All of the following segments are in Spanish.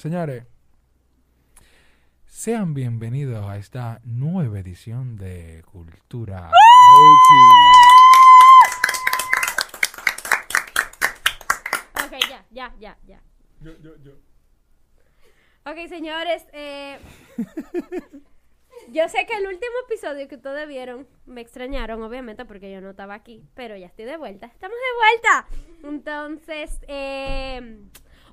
Señores, sean bienvenidos a esta nueva edición de Cultura Loki. Ok, ya. Yo. Ok, señores, yo sé que el último episodio que ustedes vieron me extrañaron, obviamente, porque yo no estaba aquí, pero ya estoy de vuelta. ¡Estamos de vuelta! Entonces,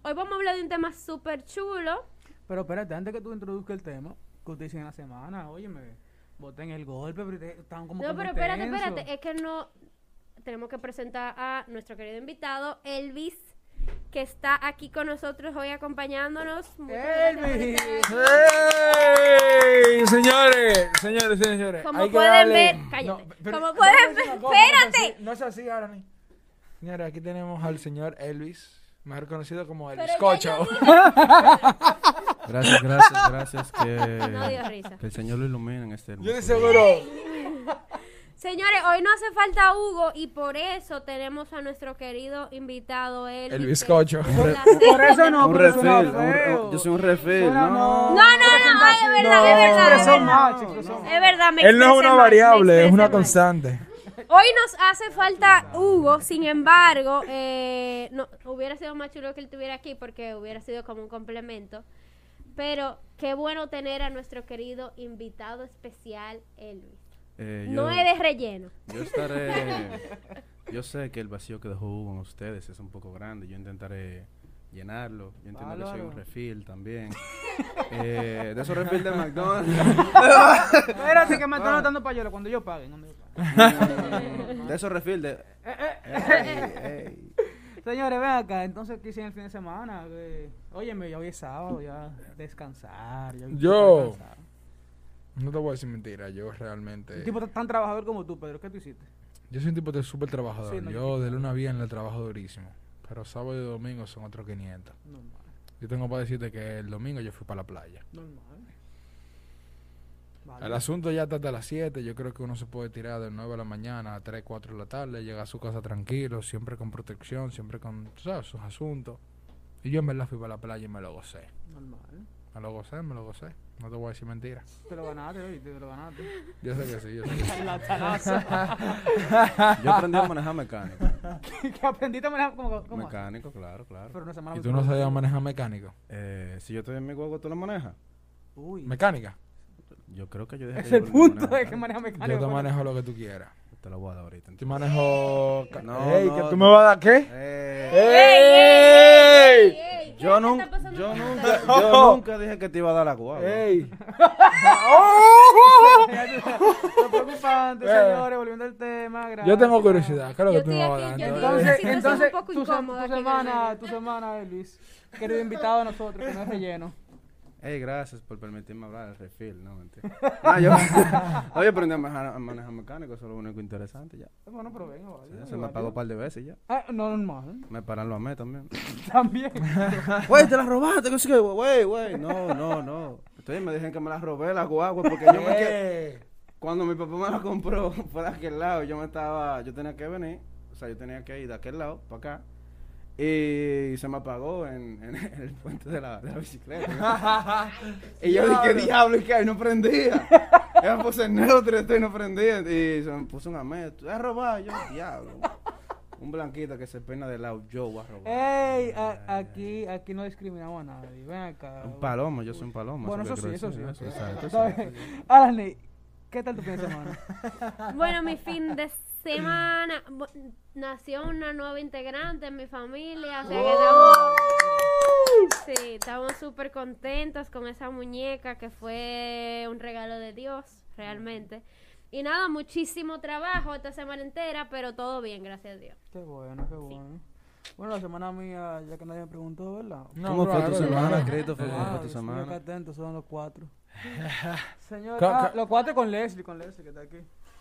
hoy vamos a hablar de un tema súper chulo. Pero espérate, antes que tú introduzcas el tema, que ustedes dicen en la semana, oye, me boten el golpe, pero estaban como... No, pero espérate, es que no... Tenemos que presentar a nuestro querido invitado, Elvis, que está aquí con nosotros hoy acompañándonos. ¡Elvis! ¡Hey! Señores. Como pueden ver... Cállate. Como pueden ver... ¡Espérate! No es así, Arani. Señores, aquí tenemos al señor Elvis, mejor conocido como el bizcocho. Gracias, que, no dio risa. Que el Señor lo ilumine en este hermoso. Yo seguro. Señores, hoy no hace falta Hugo y por eso tenemos a nuestro querido invitado el bizcocho. Por eso no, por eso no. Yo soy un refil, ¿no? No, ay, es verdad. Es verdad, me expresé. Él no es una variable, es una constante. Hoy nos hace falta Hugo, sin embargo, no hubiera sido más chulo que él estuviera aquí porque hubiera sido como un complemento. Pero qué bueno tener a nuestro querido invitado especial, Elvis. No eres relleno. Yo estaré... Yo sé que el vacío que dejó Hugo en ustedes es un poco grande. Yo intentaré llenarlo. Yo entiendo que soy un refill también. De esos refill de McDonald's. Espérate que me están notando payola cuando yo pague. No me de esos refill de... Señores, ven acá, entonces, ¿qué hicieron el fin de semana? Óyeme, ya hoy es sábado, ya descansar. Yo no te voy a decir mentira, yo realmente... Un tipo tan trabajador como tú, Pedro, ¿qué tú hiciste? Yo soy un tipo de súper trabajador, sí, no, yo de luna a viernes trabajo durísimo, pero sábado y domingo son otros 500. Normal. Yo tengo para decirte que el domingo yo fui para la playa. Normal. Vale. El asunto ya está hasta las 7, yo creo que uno se puede tirar de 9 de la mañana a 3, 4 de la tarde, llegar a su casa tranquilo, siempre con protección, siempre con, ¿sabes?, sus asuntos. Y yo en verdad fui para la playa y me lo gocé. Normal. Me lo gocé. No te voy a decir mentira. Te lo ganaste. Yo sé que sí. Yo aprendí a manejar mecánico. ¿Que aprendiste a manejar como mecánico? Claro. Pero no ¿Y tú no sabías manejar mecánico? Si yo estoy en mi juego, ¿tú lo manejas? Uy. ¿Mecánica? Yo creo que yo dejé... Es el punto de que maneja mecánico. Yo te manejo lo que tú quieras. Te lo voy a dar ahorita. Te manejo... No, ¿que tú me vas a dar qué? ¡Ey! Yo nunca dije que te iba a dar la guagua. ¡Ey! No preocupante, señores, volviendo al tema. Gracias. Yo tengo curiosidad, claro que tú me vas a dar. Entonces, tu semana, Luis, querido invitado a nosotros, que no es relleno. Hey, gracias por permitirme hablar del refill, no mentira. Yo aprendí a manejar mecánico, eso es lo único interesante ya. Bueno, pero venga, vale. Sí, se me pagó un par de veces ya. Ah, no más. Me pararon a mí también. También. Güey, te la robaste, que sí que güey. No. Entonces me dijeron que me la robé la guagua porque yo me quedé. Cuando mi papá me la compró por aquel lado, yo tenía que venir, o sea, yo tenía que ir de aquel lado para acá. Y se me apagó en el puente de la bicicleta. Y yo dije, ¿qué diablo? Y no prendía. Yo me puse en neutro y no prendía. Y se me puso un amén. ¿Tú has robado? Yo, diablo. Un blanquito que se peina de lado. Yo voy a robar. ¡Ey! Aquí no discriminamos a nadie. Ven acá. Un palomo, yo soy un palomo. Bueno, eso sí. Exacto. Alan, ¿qué tal tu fin de semana? Bueno, mi fin de semana... Nació una nueva integrante en mi familia, o sea que estamos súper contentos con esa muñeca que fue un regalo de Dios, realmente. Y nada, muchísimo trabajo esta semana entera, pero todo bien, gracias a Dios. Qué bueno. Sí. Bueno, la semana mía, ya que nadie me preguntó, ¿verdad? No, ¿cómo fue tu semana, Christopher? ¿Cómo fue tu semana? Estoy atento, son los cuatro. Señor, los cuatro con Leslie que está aquí.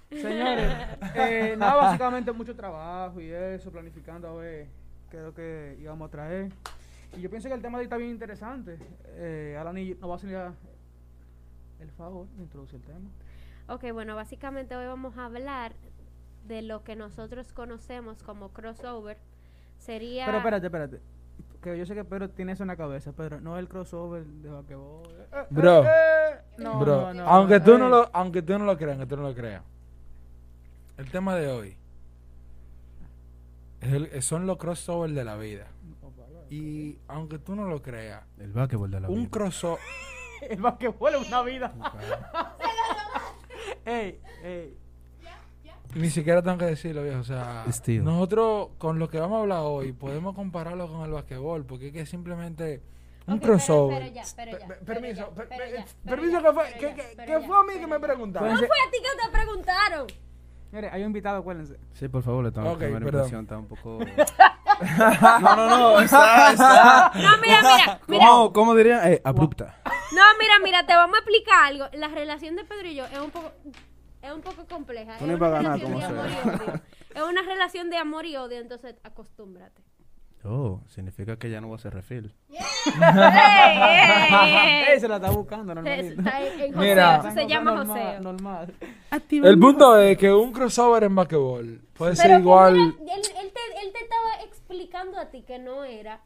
Señores, nada, básicamente mucho trabajo y eso, planificando a ver qué es lo que íbamos a traer. Y yo pienso que el tema de hoy está bien interesante. Alan y nos va a hacer el favor de introducir el tema. Ok, bueno, básicamente hoy vamos a hablar de lo que nosotros conocemos como crossover. Sería... Pero espérate. vaqueo. Yo sé que Pedro tiene eso en la cabeza, Pedro. No el crossover de vaqueo. Bro. No, bro. No, aunque tú no lo, aunque tú no lo creas, aunque tú no lo creas. El tema de hoy es son los crossovers de la vida. Y aunque tú no lo creas, el vaquebol de la vida. Un crossover. El vaquebol es una vida. Ey. Ni siquiera tengo que decirlo, viejo. O sea, nosotros con lo que vamos a hablar hoy podemos compararlo con el basquetbol, porque es que simplemente un crossover. Permiso, que fue a mí que me preguntaron. No fue a ti que te preguntaron. Mire, hay un invitado, acuérdense. Sí, por favor, le estamos en una impresión, está un poco. No, está. No, mira. ¿Cómo diría? Abrupta. No, mira, te vamos a explicar algo. La relación de Pedro y yo es un poco. Es un poco compleja. No es una relación de amor y odio. Es una relación de amor y odio, entonces acostúmbrate. Oh, significa que ya no va a ser refil. Se la está buscando, normalmente. Mira, se llama José. Normal. El punto es que un crossover en basquetbol puede ser igual. Él te estaba explicando a ti que no era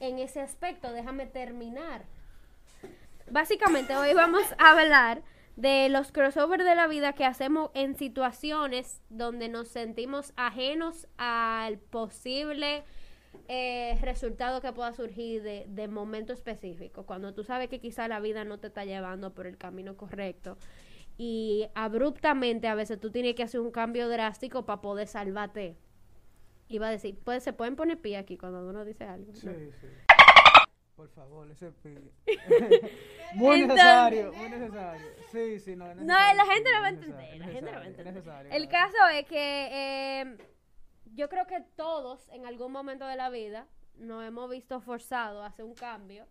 en ese aspecto. Déjame terminar. Básicamente, hoy vamos a hablar de los crossovers de la vida que hacemos en situaciones donde nos sentimos ajenos al posible resultado que pueda surgir de momento específico, cuando tú sabes que quizá la vida no te está llevando por el camino correcto y abruptamente a veces tú tienes que hacer un cambio drástico para poder salvarte. Iba a decir, pues se pueden poner pie aquí cuando uno dice algo, ¿no? Sí. Por favor, ese pie. Muy necesario. Sí, no es necesario. No, la gente no va a entender. El caso es que yo creo que todos en algún momento de la vida nos hemos visto forzados a hacer un cambio.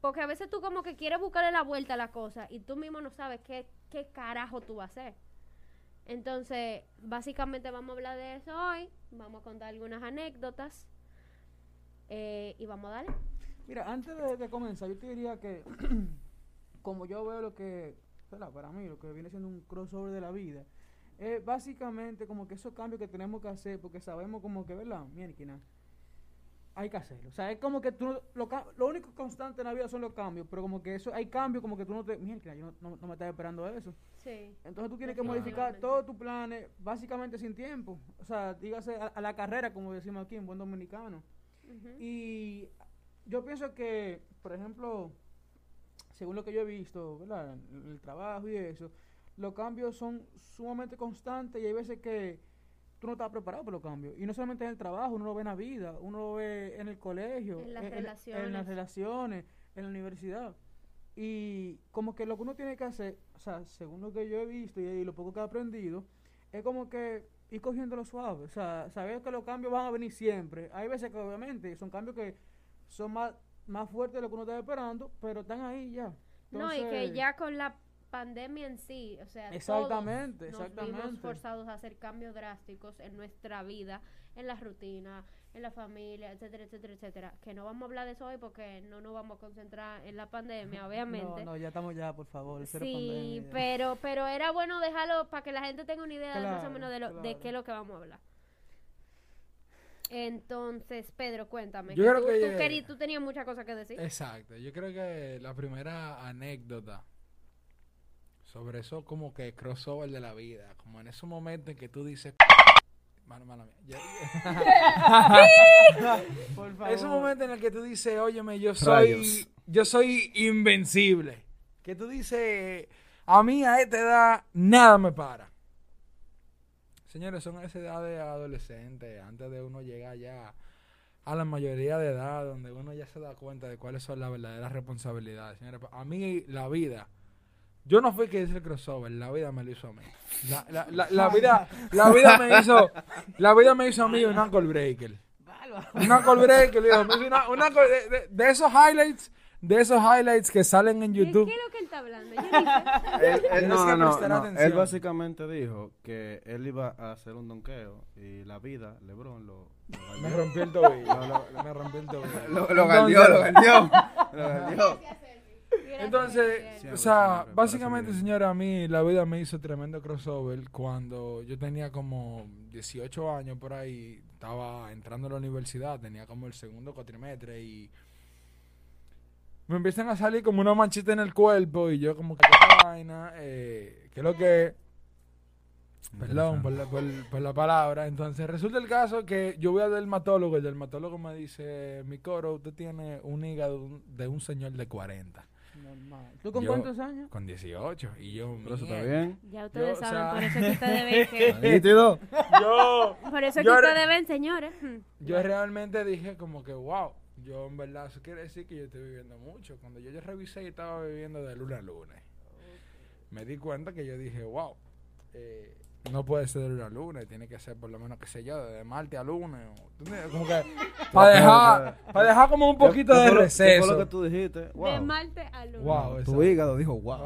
Porque a veces tú como que quieres buscarle la vuelta a la cosa y tú mismo no sabes qué carajo tú vas a hacer. Entonces, básicamente vamos a hablar de eso hoy. Vamos a contar algunas anécdotas. Y vamos a darle. Mira, antes de comenzar, yo te diría que como yo veo lo que, para mí, lo que viene siendo un crossover de la vida, es básicamente como que esos cambios que tenemos que hacer, porque sabemos como que, ¿verdad? Mierda, hay que hacerlo. O sea, es como que tú, lo único constante en la vida son los cambios, pero como que eso, hay cambios como que tú no te, mierda, yo no me estaba esperando eso. Sí. Entonces tú tienes que modificar todos tus planes, básicamente sin tiempo. O sea, dígase a la carrera, como decimos aquí en buen dominicano. Y yo pienso que, por ejemplo, según lo que yo he visto, ¿verdad? El trabajo y eso, los cambios son sumamente constantes y hay veces que tú no estás preparado para los cambios. Y no solamente en el trabajo, uno lo ve en la vida, uno lo ve en el colegio, en las relaciones, en la universidad. Y como que lo que uno tiene que hacer, o sea, según lo que yo he visto y lo poco que he aprendido, es como que ir cogiéndolo suave, o sea, saber que los cambios van a venir siempre. Hay veces que obviamente son cambios que son más fuertes de lo que uno está esperando, pero están ahí ya. Entonces, no, y que ya con la pandemia en sí, o sea, todos nos vimos forzados a hacer cambios drásticos en nuestra vida, en la rutina, en la familia, etcétera. Que no vamos a hablar de eso hoy porque no nos vamos a concentrar en la pandemia, obviamente. No, ya estamos ya, por favor. Sí, pero era bueno dejarlo para que la gente tenga una idea, claro, más o menos de qué es lo que vamos a hablar. Entonces, Pedro, cuéntame. Yo creo que tú tenías muchas cosas que decir. Exacto. Yo creo que la primera anécdota sobre eso como que crossover de la vida, como en esos momentos en que tú dices... Mala mía. Por favor. Es un momento en el que tú dices, óyeme, yo soy invencible. Que tú dices, a mí a esta edad nada me para. Señores, son esas edades adolescentes, antes de uno llegar ya a la mayoría de edad, donde uno ya se da cuenta de cuáles son las verdaderas responsabilidades. Señores, a mí la vida... Yo no fui que hice el crossover, la vida me lo hizo a mí. La vida me hizo a mí un ankle breaker. Un ankle breaker, de esos highlights, que salen en YouTube. ¿Qué es lo que él está hablando? No. Él básicamente dijo que él iba a hacer un donqueo y la vida, LeBron, lo me rompió el tobillo. Lo galdeó. Entonces, o sea, básicamente, señora, a mí la vida me hizo tremendo crossover cuando yo tenía como 18 años por ahí, estaba entrando a la universidad, tenía como el segundo cuatrimestre y me empiezan a salir como una manchita en el cuerpo y yo como que esta vaina, ¿qué es lo que? Perdón por la palabra. Entonces resulta el caso que yo voy al dermatólogo. El dermatólogo me dice: mi coro, usted tiene un hígado de un señor de 40. Normal. ¿Tú con cuántos años? Con 18. Y yo, pero eso está bien. Ya ustedes saben, o sea, por eso que ustedes ven que... Por eso que ustedes deben, señores. Yo realmente dije como que wow. Yo en verdad, eso quiere decir que yo estoy viviendo mucho. Cuando yo revisé y estaba viviendo de luna a lunes, me di cuenta que yo dije wow. No puede ser de luna a lunes, tiene que ser por lo menos, qué sé yo, de martes a lunes. Como que para dejar como un poquito de receso. Fue lo que tú dijiste. Wow. De martes a lunes. Wow, tu hígado dijo wow.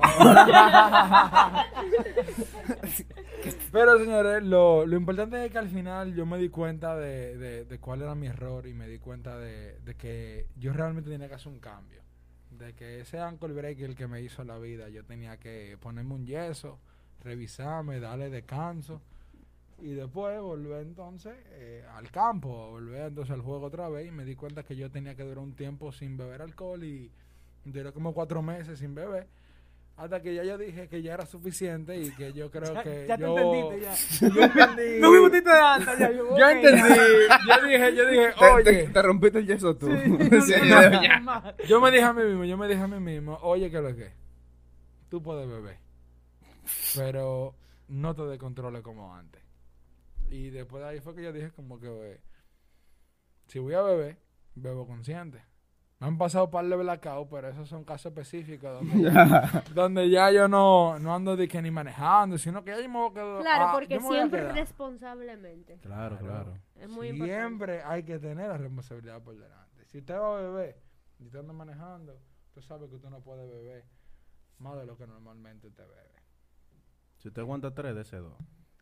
Pero señores, lo importante es que al final yo me di cuenta de cuál era mi error y me di cuenta de que yo realmente tenía que hacer un cambio. De que ese ankle break, el que me hizo la vida, yo tenía que ponerme un yeso, revisarme, darle descanso y después volver entonces al campo, volver entonces al juego otra vez. Y me di cuenta que yo tenía que durar un tiempo sin beber alcohol y duré como 4 meses sin beber hasta que ya yo dije que ya era suficiente y que yo creo que ya yo... Yo entendí. No me gustiste de alta. Yo dije, oye... Te rompiste el yeso tú. Sí, yo me dije a mí mismo, oye, ¿qué es lo que? Tú puedes beber, pero no te descontroles como antes. Y después de ahí fue que yo dije como que si voy a beber, bebo consciente. Me han pasado par de blackout, pero esos son casos específicos donde ya yo no ando de que ni manejando, sino que ya yo me voy a quedar. Claro, porque siempre responsablemente. Claro. Es muy importante. Siempre hay que tener la responsabilidad por delante. Si usted va a beber y usted anda manejando, usted sabe que usted no puede beber más de lo que normalmente usted bebe. Si te aguanta 3, dese 2.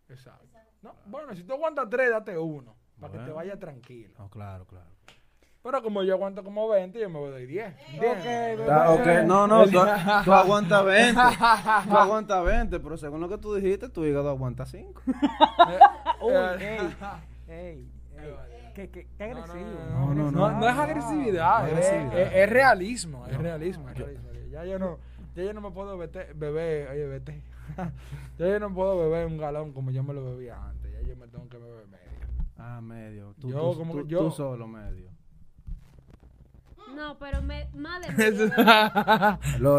Exacto. No, bueno, si tú aguantas 3, date 1. Para que te vaya tranquilo. No, claro. Pero como yo aguanto como 20, yo me voy a dar 10. Okay. No, tú aguantas 20. Tú aguantas 20, pero según lo que tú dijiste, tu hígado aguanta 5. Qué agresivo. No es agresividad. Es realismo. Ya yo no me puedo beber. Oye, vete. Yo no puedo beber un galón como yo me lo bebía antes. Ya yo me tengo que beber medio. Medio. Tú solo medio. No, pero más de medio.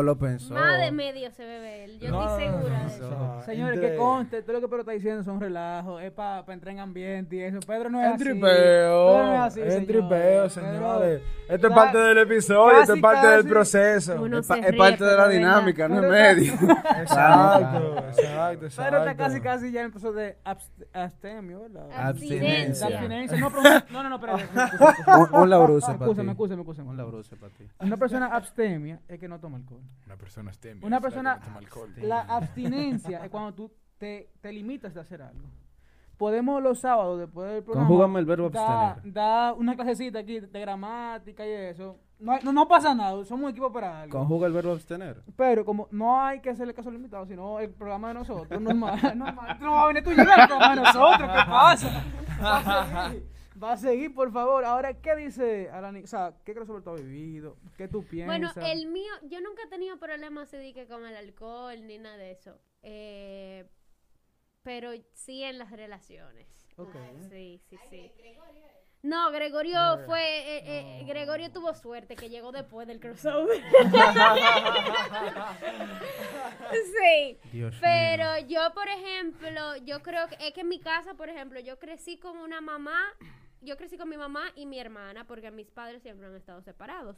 lo pensó. Más de medio se bebe él. Yo estoy segura de eso. Señores, que conste, todo lo que Pedro está diciendo son relajos. Es para entrar en ambiente y eso. Pedro no es así. Es tripeo, señores. Esto es parte del episodio, esto es parte del proceso. Es parte de la dinámica, no es medio. Exacto. Pedro está casi ya empezó de abstemio, ¿verdad? Abstinencia. No, pero. Hola, brusa. Excúsame. Una persona abstemia es que no toma alcohol. La abstinencia es cuando tú te limitas de hacer algo. Podemos los sábados después del programa. Conjúgame el verbo abstener. Da una clasecita aquí de gramática y eso. No pasa nada, somos un equipo para algo. Conjuga el verbo abstener. Pero como no hay que hacerle caso limitado, sino el programa de nosotros, normal. No va a venir tú llegar al programa de nosotros, ¿qué pasa? Va a seguir, por favor. Ahora, ¿qué dice Arani? O sea, ¿qué crossover tú has vivido? ¿Qué tú piensas? Bueno, el mío, yo nunca he tenido problemas con el alcohol ni nada de eso. Pero sí en las relaciones. Okay. Sí. No, Gregorio fue... Gregorio tuvo suerte que llegó después del crossover. Sí. Dios pero mío. Yo, por ejemplo, yo creo que... Es que en mi casa, por ejemplo, yo crecí con una mamá... Yo crecí con mi mamá y mi hermana, porque mis padres siempre han estado separados.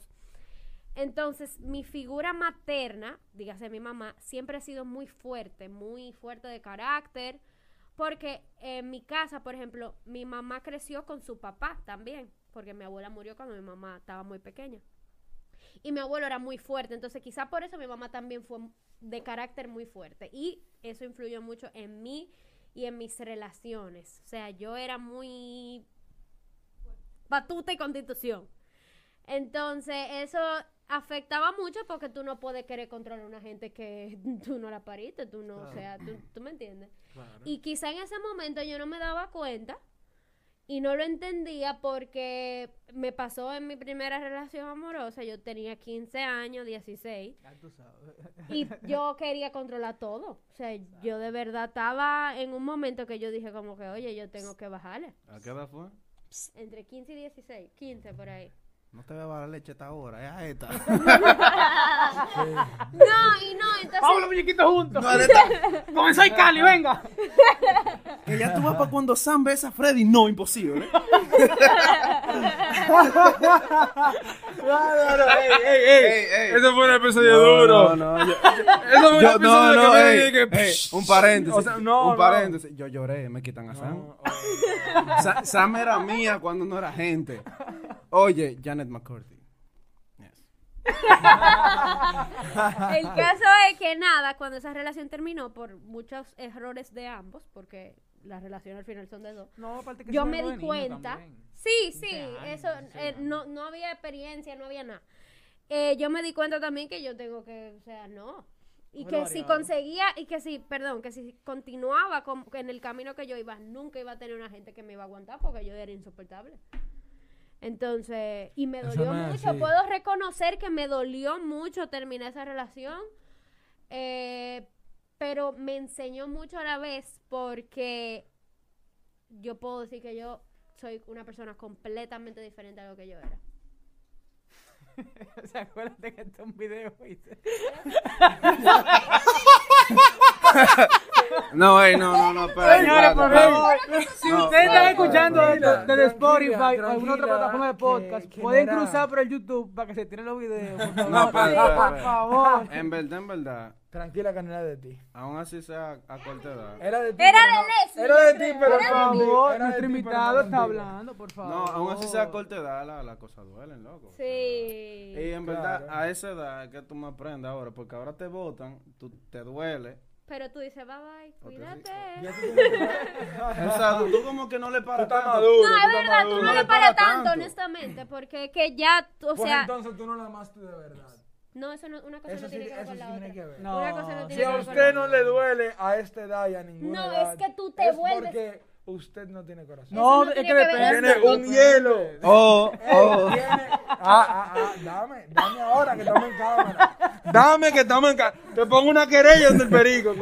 Entonces, mi figura materna, dígase mi mamá, siempre ha sido muy fuerte de carácter, porque en mi casa, por ejemplo, mi mamá creció con su papá también, porque mi abuela murió cuando mi mamá estaba muy pequeña. Y mi abuelo era muy fuerte, entonces quizá por eso mi mamá también fue de carácter muy fuerte. Y eso influyó mucho en mí y en mis relaciones. O sea, yo era muy... batuta y constitución. Entonces, eso afectaba mucho porque tú no puedes querer controlar a una gente que tú no la pariste, tú no, claro. O sea, tú me entiendes. Claro. Y quizá en ese momento yo no me daba cuenta y no lo entendía porque me pasó en mi primera relación amorosa, yo tenía 15 años, 16. Ya tú sabes. Y yo quería controlar todo, o sea, ¿sabes? Yo de verdad estaba en un momento que yo dije como que, oye, yo tengo que bajarle. ¿A qué edad fue? Entre 15 y 16, 15 por ahí. No te bebas la leche esta hora, es a esta. Entonces... ¡Vamos los muñequitos juntos! No, ¡comenzó el Cali, venga! Que ya tú vas para cuando Sam ves a Freddy, no, imposible. ¡Ey! Eso fue un episodio duro. Un paréntesis. O sea, yo lloré, me quitan a Sam. Sam era mía cuando no era gente. Oye, Janet McCurdy. Yes. El caso es que nada, cuando esa relación terminó por muchos errores de ambos, porque las relaciones al final son de dos. No, aparte que yo me di cuenta. Sí, eso no había experiencia, no había nada. Yo me di cuenta también que yo tengo que, o sea, no. Y que si conseguía, que si continuaba en el camino que yo iba, nunca iba a tener una gente que me iba a aguantar porque yo era insoportable. Entonces, y me dolió mucho, sí. Puedo reconocer que me dolió mucho terminar esa relación, pero me enseñó mucho a la vez porque yo puedo decir que yo soy una persona completamente diferente a lo que yo era. O sea, acuérdate que este es un video, ¿viste? No, espera. Señores, por favor, si ustedes están escuchando esto desde Spotify o alguna otra plataforma de podcast, pueden cruzar por el YouTube para que se tiren los videos. No, por favor. En verdad. Tranquila, que no era de ti. Aún así sea a corta edad. Era de ti. Era de Leslie. Era de ti, pero por favor, nuestro invitado está hablando, por favor. No, aún así sea a corta edad, las cosas duelen, loco. Sí. Y en verdad, a esa edad es que tú me aprendes ahora, porque ahora te botan, te duele. Pero tú dices, bye bye, cuídate. O sea, tú como que no le paras tanto. Maduro, no, es verdad, tú no le paras tanto, honestamente, porque que ya, o sea... entonces tú no la amaste de verdad. No, eso no, una cosa eso no tiene que ver con la otra. Una cosa no tiene que ver con la otra. Si a usted no le duele a esta edad y a ninguna edad, es que tú te vuelves... Usted no tiene corazón. No, no tiene es que depende. Tiene un hielo. Tiene... Dame ahora que estamos en cámara. Te pongo una querella en el perico.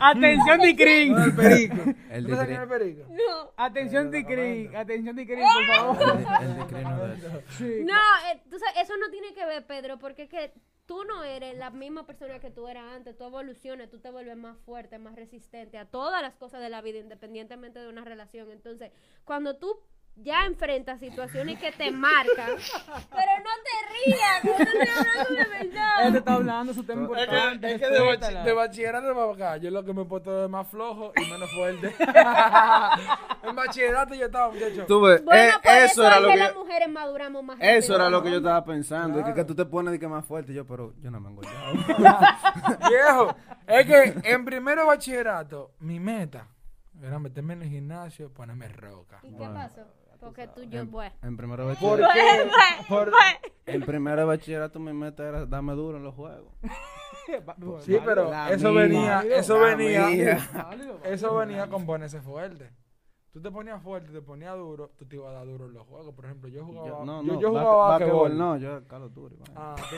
Atención, Ticrín. No, el perico. ¿Tú sabes quién es el perico? No. Atención, Ticrín. Por favor. El Ticrín no es eso. Sí. No, tú sabes, eso no tiene que ver, Pedro, porque es que tú no eres la misma persona que tú eras antes, tú evolucionas, tú te vuelves más fuerte, más resistente a todas las cosas de la vida, independientemente de una relación. Entonces, cuando tú ya enfrentas situaciones que te marcan, pero no te rías, no te verdad. Él te está hablando, su tema importante. Es que de bachillerato para acá, yo lo que me he puesto es más flojo y menos fuerte. En bachillerato yo estaba, muchacho. Bueno, por eso era lo que las mujeres maduramos más. Eso era lo que yo estaba pensando, claro. que tú te pones de que más fuerte, yo no me he engollado. Viejo, es que en primero bachillerato, mi meta era meterme en el gimnasio y ponerme roca. ¿Y qué pasó? Porque tú yo en primero bachillerato. ¿Por qué? En primero bachillerato mi meta era darme duro en los juegos. Sí, pero eso venía con ponerse fuerte. Tú te ponías fuerte, te ponías duro, tú te ibas a dar duro en los juegos. Por ejemplo, yo jugaba basquetbol. No, yo era Carlos Duri. Ah, tú.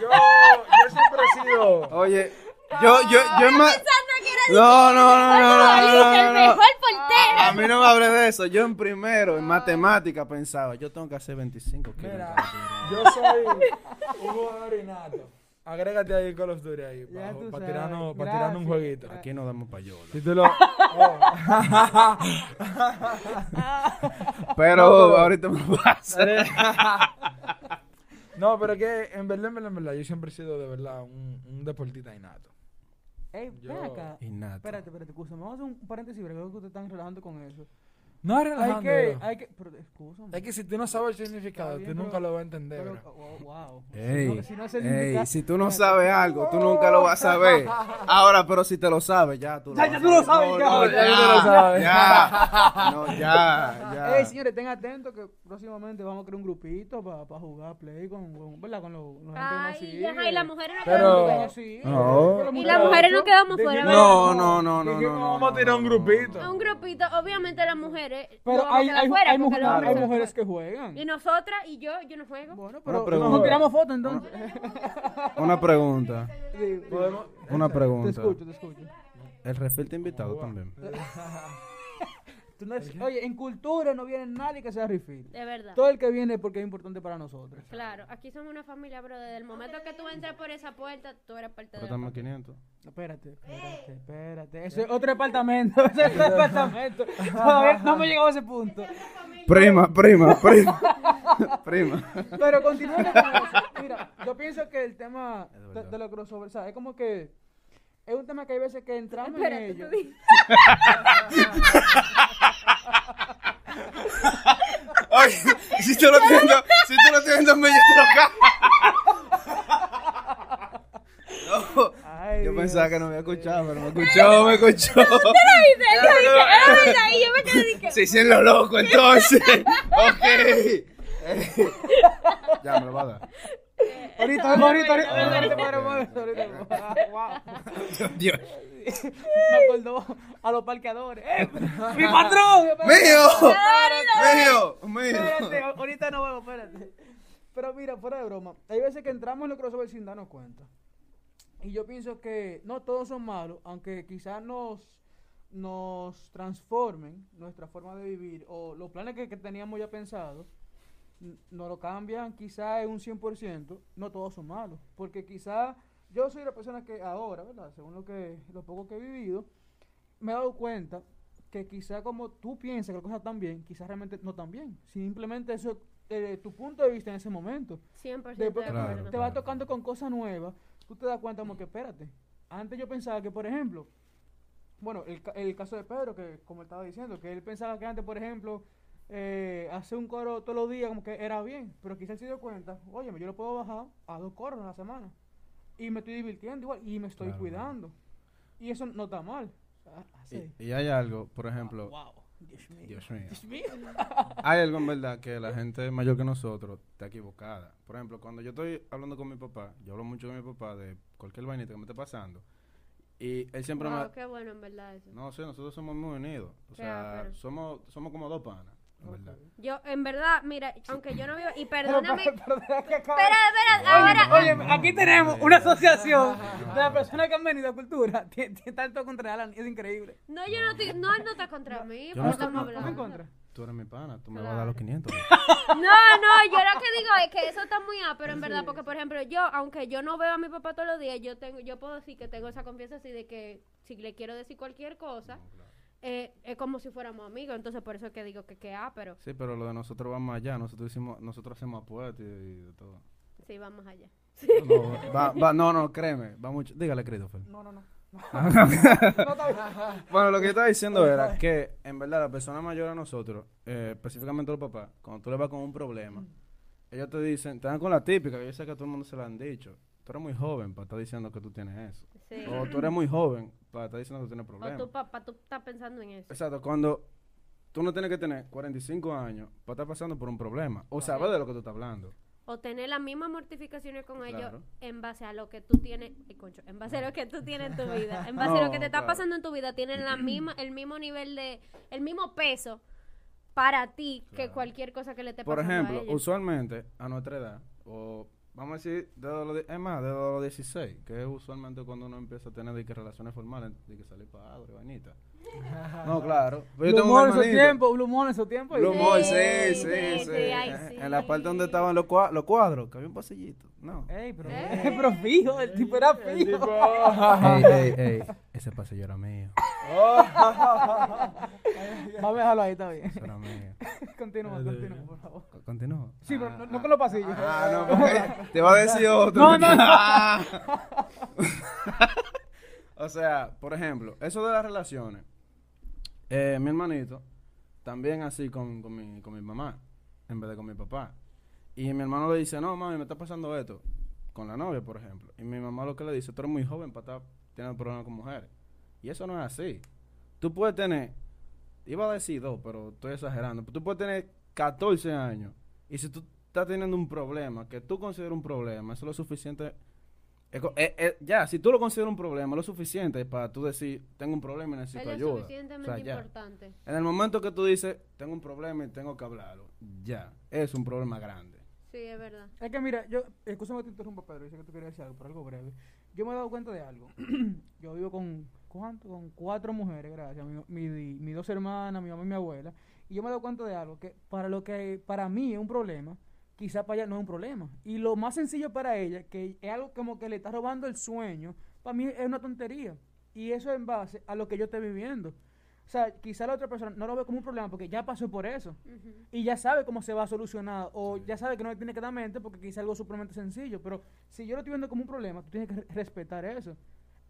Yo siempre he sido. Oye, yo más. No. A mí no me hables de eso. Yo en primero, en matemática, pensaba, yo tengo que hacer 25 kilos. Mira, yo soy un jugador innato. Agrégate ahí Call of Duty ahí, para tirarnos un jueguito. Aquí nos damos payola. Pero ahorita me pasa. No, pero que en verdad, yo siempre he sido de verdad un deportista innato. Ven acá. Espérate, vamos a hacer un paréntesis, porque creo que ustedes están relajando con eso. No es relajando. Es que si tú no sabes el significado, bien, tú nunca lo vas a entender. Pero, wow. Ey, si tú no sabes algo, tú nunca lo vas a saber. Ahora, pero si te lo sabes, ya tú lo sabes. Ya tú lo sabes. Ya. Señores, estén atentos que próximamente vamos a crear un grupito para jugar play con, ¿verdad? Con los gente conocida. Ay, y las mujeres no quedamos fuera. Y las mujeres no quedamos fuera. No. Vamos a tirar un grupito. Un grupito, obviamente las mujeres. Pero hay mujeres que juegan. Y nosotras y yo no juego. Bueno, pero nos tiramos fotos entonces. Una pregunta. Una pregunta. Te escucho. El refil te ha invitado también. Oye, en cultura no viene nadie que sea refil. De verdad. Todo el que viene es porque es importante para nosotros. Claro, aquí somos una familia, pero desde el momento que tú entras por esa puerta, tú eres parte de la familia. 500. Espérate. Eso es otro departamento. Todavía no hemos llegado a ese punto. Prima. Pero continuando con eso. Mira, yo pienso que el tema de los crossovers, ¿sabes? Es como que es un tema que hay veces que entramos en ello. Oye, si tú lo tienes, me llevo acá. No. Ay, yo pensaba que no me había escuchado, pero me escuchó. ¿Tú lo viste? Yo dije, y yo me quedé dije. Se hicieron lo loco, entonces. Okay. Ya, me lo va a dar. Ahorita. Dios. Me acordó a los parqueadores. ¡Mi patrón! ¡Mío! Espérate, ahorita no veo, espérate. Pero mira, fuera de broma, hay veces que entramos en los crossovers sin darnos cuenta. Y yo pienso que no todos son malos, aunque quizás nos transformen nuestra forma de vivir o los planes que teníamos ya pensados. No lo cambian, quizás un 100%, no todos son malos, porque quizás yo soy la persona que ahora, ¿verdad? Según lo poco que he vivido, me he dado cuenta que quizás como tú piensas que las cosas están bien, quizás realmente no están bien, simplemente eso es tu punto de vista en ese momento. 100%. Después claro. Te vas tocando con cosas nuevas, tú te das cuenta como que espérate, antes yo pensaba que, por ejemplo, bueno, el caso de Pedro, que como estaba diciendo, que él pensaba que antes, por ejemplo, hacer un coro todos los días como que era bien, pero quizás se dio cuenta, oye, yo lo puedo bajar a 2 coros a la semana y me estoy divirtiendo igual y me estoy cuidando y eso no está mal. Así. Y hay algo, por ejemplo, Dios mío. Hay algo en verdad que la gente mayor que nosotros está equivocada. Por ejemplo, cuando yo estoy hablando con mi papá, yo hablo mucho con mi papá de cualquier vainita que me esté pasando. Y él siempre me... qué bueno en verdad eso. No sé, nosotros somos muy unidos. O sea, pero... somos como 2 panas. Yo, en verdad, mira, aunque yo no vivo, y perdóname. Espera, ahora. Oye, aquí tenemos una asociación de las personas que han venido a Cultura. Tanto contra Alan, es increíble. No, yo no estoy, no está contra mí. Yo no estoy contra. Tú eres mi pana, tú me vas a dar los 500. No, yo lo que digo es que eso está muy pero en verdad, porque por ejemplo, yo, aunque yo no veo a mi papá todos los días, yo puedo decir que tengo esa confianza así de que si le quiero decir cualquier cosa. No, claro. Es como si fuéramos amigos, entonces por eso es que digo que pero... Sí, pero lo de nosotros va más allá, nosotros hacemos apuestas y de todo. Sí, va más allá. No, créeme, va mucho... Dígale, Christopher. No. Bueno, lo que yo estaba diciendo era que, en verdad, la persona mayor a nosotros, específicamente los papás, cuando tú le vas con un problema, ellos te dicen, te dan con la típica, que yo sé que a todo el mundo se la han dicho. Tú eres muy joven para estar diciendo que tú tienes eso. Sí. O tú eres muy joven para estar diciendo que tú tienes problemas. O tu papá, tú estás pensando en eso. Exacto, cuando tú no tienes que tener 45 años para estar pasando por un problema. O saber de lo que tú estás hablando. O tener las mismas mortificaciones con ellos en base a lo que tú tienes, en base a lo que tú tienes en tu vida. En base a lo que te está pasando en tu vida, tienen el mismo nivel el mismo peso para ti que cualquier cosa que le esté pasando. Por ejemplo, usualmente a nuestra edad, o vamos a decir, desde los 16, que es usualmente cuando uno empieza a tener relaciones formales, de que salir para agua y vainita. No, claro. Blumón en su tiempo. Sí. En la parte donde estaban los cuadros, que había un pasillito. No. Pero fijo, el tipo era fijo. Ey. Ese pasillo era mío. Vamos a dejarlo ahí, está bien. Eso era mío. Continúa, por favor. Continúa. Sí, pero no con los pasillos. No, porque te va a decir otro. No. O sea, por ejemplo, eso de las relaciones. Mi hermanito también así con mi mamá, en vez de con mi papá. Y mi hermano le dice, no, mami, me está pasando esto, con la novia, por ejemplo. Y mi mamá lo que le dice, tú eres muy joven para estar teniendo problemas con mujeres. Y eso no es así. Tú puedes tener, iba a decir dos, pero estoy exagerando, pero tú puedes tener 14 años. Y si tú estás teniendo un problema, que tú consideras un problema, eso es lo suficiente. Ya, si tú lo consideras un problema, lo suficiente para tú decir, tengo un problema y necesito ayuda. Es lo suficientemente importante. En el momento que tú dices, tengo un problema y tengo que hablarlo, ya, es un problema grande. Sí, es verdad. Es que mira, yo, escúchame que te interrumpa, Pedro, yo sé que tú querías decir algo, pero algo breve. Yo me he dado cuenta de algo. Yo vivo con 4 mujeres, gracias, mis 2 hermanas, mi mamá y mi abuela. Y yo me he dado cuenta de algo, que para lo que para mí es un problema, quizá para ella no es un problema. Y lo más sencillo para ella, que es algo como que le está robando el sueño, para mí es una tontería. Y eso en base a lo que yo esté viviendo. O sea, quizá la otra persona no lo ve como un problema porque ya pasó por eso. Uh-huh. Y ya sabe cómo se va a solucionar. O sí, ya sabe que no le tiene que dar mente porque quizá algo supremamente sencillo. Pero si yo lo estoy viendo como un problema, tú tienes que respetar eso.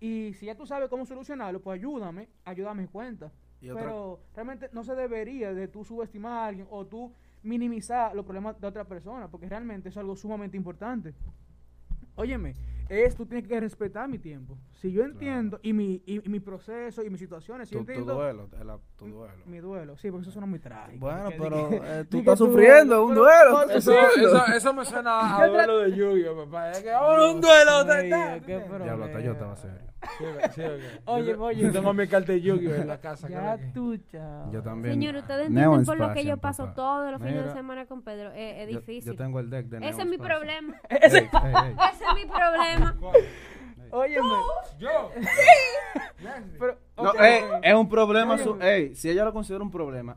Y si ya tú sabes cómo solucionarlo, pues ayúdame en cuenta. Pero realmente no se debería de tú subestimar a alguien o tú minimizar los problemas de otra persona, porque realmente es algo sumamente importante. Óyeme, tú tienes que respetar mi tiempo. Si yo entiendo, claro, y mi proceso y mis situaciones, si yo entiendo tu duelo. Mi duelo, sí, porque eso suena muy trágico. Bueno, pero tú estás sufriendo un duelo. Eso me suena a duelo de Yu-Gi-Oh, papá. Es que ahora un duelo de tal. Diablo, hasta yo estaba serio. Oye. Yo tengo mi carta de Yu-Gi-Oh en la casa. Ya tú, chao. Yo también. Señor, ustedes entienden por lo que yo paso todos los fines de semana con Pedro. Es difícil. Yo tengo el deck de Neo. Ese es mi problema. Ese es mi problema. Óyeme. ¿Yo? Sí. Pero, okay, no, es un problema. Si ella lo considera un problema,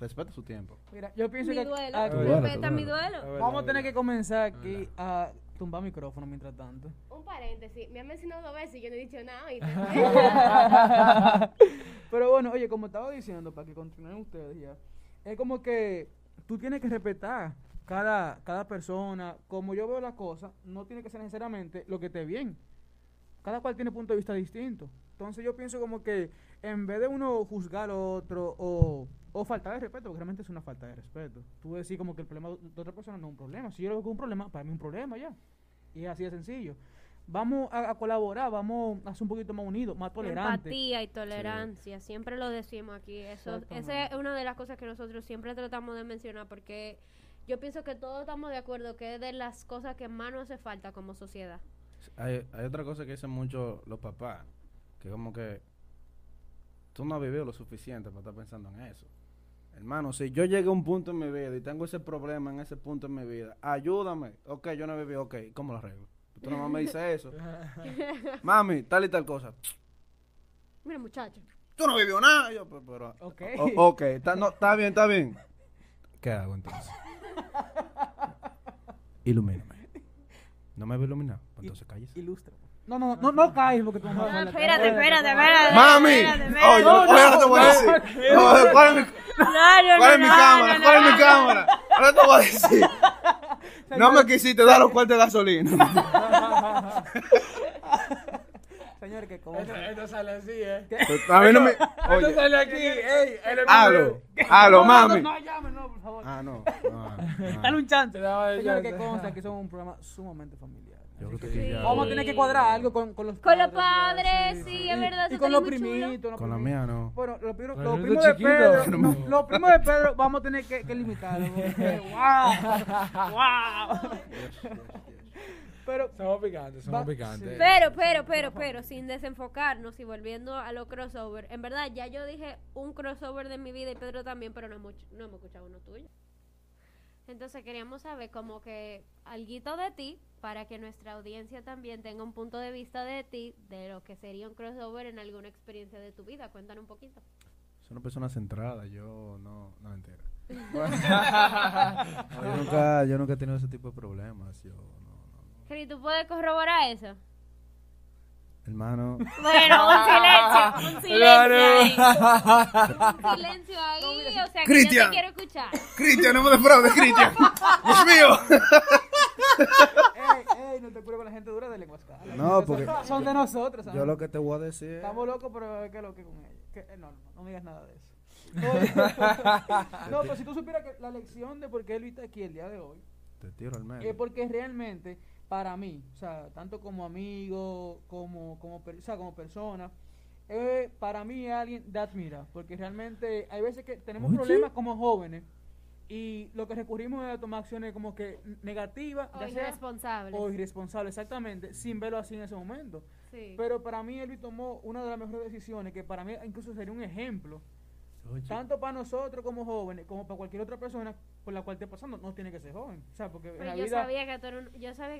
respeta su tiempo. Mira, yo pienso que respeta mi duelo. Vamos a tener que comenzar aquí a tumbar micrófono mientras tanto. Un paréntesis, me han mencionado 2 veces y yo no he dicho nada. Pero bueno, oye, como estaba diciendo, para que continúen ustedes ya, es como que tú tienes que respetar cada persona, como yo veo las cosas, no tiene que ser necesariamente lo que esté bien. Cada cual tiene punto de vista distinto. Entonces yo pienso como que en vez de uno juzgar al otro o falta de respeto, porque realmente es una falta de respeto. Tú decís como que el problema de otra persona no es un problema. Si yo lo veo como un problema, para mí es un problema ya. Y es así de sencillo. Vamos a colaborar, vamos a ser un poquito más unidos, más tolerantes. Empatía y tolerancia, sí, siempre lo decimos aquí. Esa es una de las cosas que nosotros siempre tratamos de mencionar porque yo pienso que todos estamos de acuerdo que es de las cosas que más nos hace falta como sociedad. Hay otra cosa que dicen mucho los papás, que como que tú no has vivido lo suficiente para estar pensando en eso. Hermano, si yo llegué a un punto en mi vida y tengo ese problema en ese punto en mi vida, ayúdame. Ok, yo no he vivido, ok, ¿cómo lo arreglo? Tú nomás me dices eso. Mami, tal y tal cosa. Mira, muchacho, tú no vivió nada. Yo, pero ok, está bien. ¿Qué hago entonces? Ilumíname. No me voy a iluminar, pues entonces calles. Ilustra. No calles porque tú no vas a hablar. Espérate. ¡Mami! ¡Oye, ahora te voy a decir! ¿Cuál es mi cámara? Ahora te voy a decir. No me quisiste dar los cuartos de gasolina. Señor, que como esto sale así, a mí no me. Esto sale aquí, ¡Halo, mami! No, llame, no, por favor. Ah, no. Dale un chance. Señor, que consta que son un programa sumamente familiar. Yo creo que sí. Vamos a tener que cuadrar algo con los padres. Con los padres, sí, es verdad. Y con los primitos. Con la mía, no. Bueno, los primos de Pedro. Los primos de Pedro vamos a tener que limitarlos. ¡Wow! Pero, somos picantes. Sí. Pero, sin desenfocarnos y volviendo a los crossover. En verdad, ya yo dije un crossover de mi vida y Pedro también, pero no hemos escuchado uno tuyo. Entonces queríamos saber como que alguito de ti, para que nuestra audiencia también tenga un punto de vista de ti, de lo que sería un crossover en alguna experiencia de tu vida. Cuéntanos un poquito. Soy una persona centrada, yo no entera. yo nunca he tenido ese tipo de problemas, yo no. ¿Y tú puedes corroborar eso? Hermano. Bueno, un silencio ahí, no, mira, o sea, Christian, que yo te quiero escuchar. Cristian, no me defraudes, Cristian. Dios mío. Ey, no te cures con la gente dura de lenguas caras. No, porque son de nosotros, ¿sabes? Yo lo que te voy a decir. Estamos locos, pero ¿qué es lo que con ellos? No digas nada de eso. No, pero si tú supieras que la lección de por qué Luis está aquí el día de hoy. Te tiro al medio. Porque realmente, para mí, o sea, tanto como amigo, como persona, para mí es alguien de admirar. Porque realmente hay veces que tenemos problemas como jóvenes. Y lo que recurrimos es a tomar acciones como que negativas o irresponsables. O irresponsables, exactamente, sin verlo así en ese momento. Sí. Pero para mí Elvis tomó una de las mejores decisiones, que para mí incluso sería un ejemplo, tanto para nosotros como jóvenes, como para cualquier otra persona por la cual esté pasando. No tiene que ser joven. O sea, porque la vida... Yo sabía que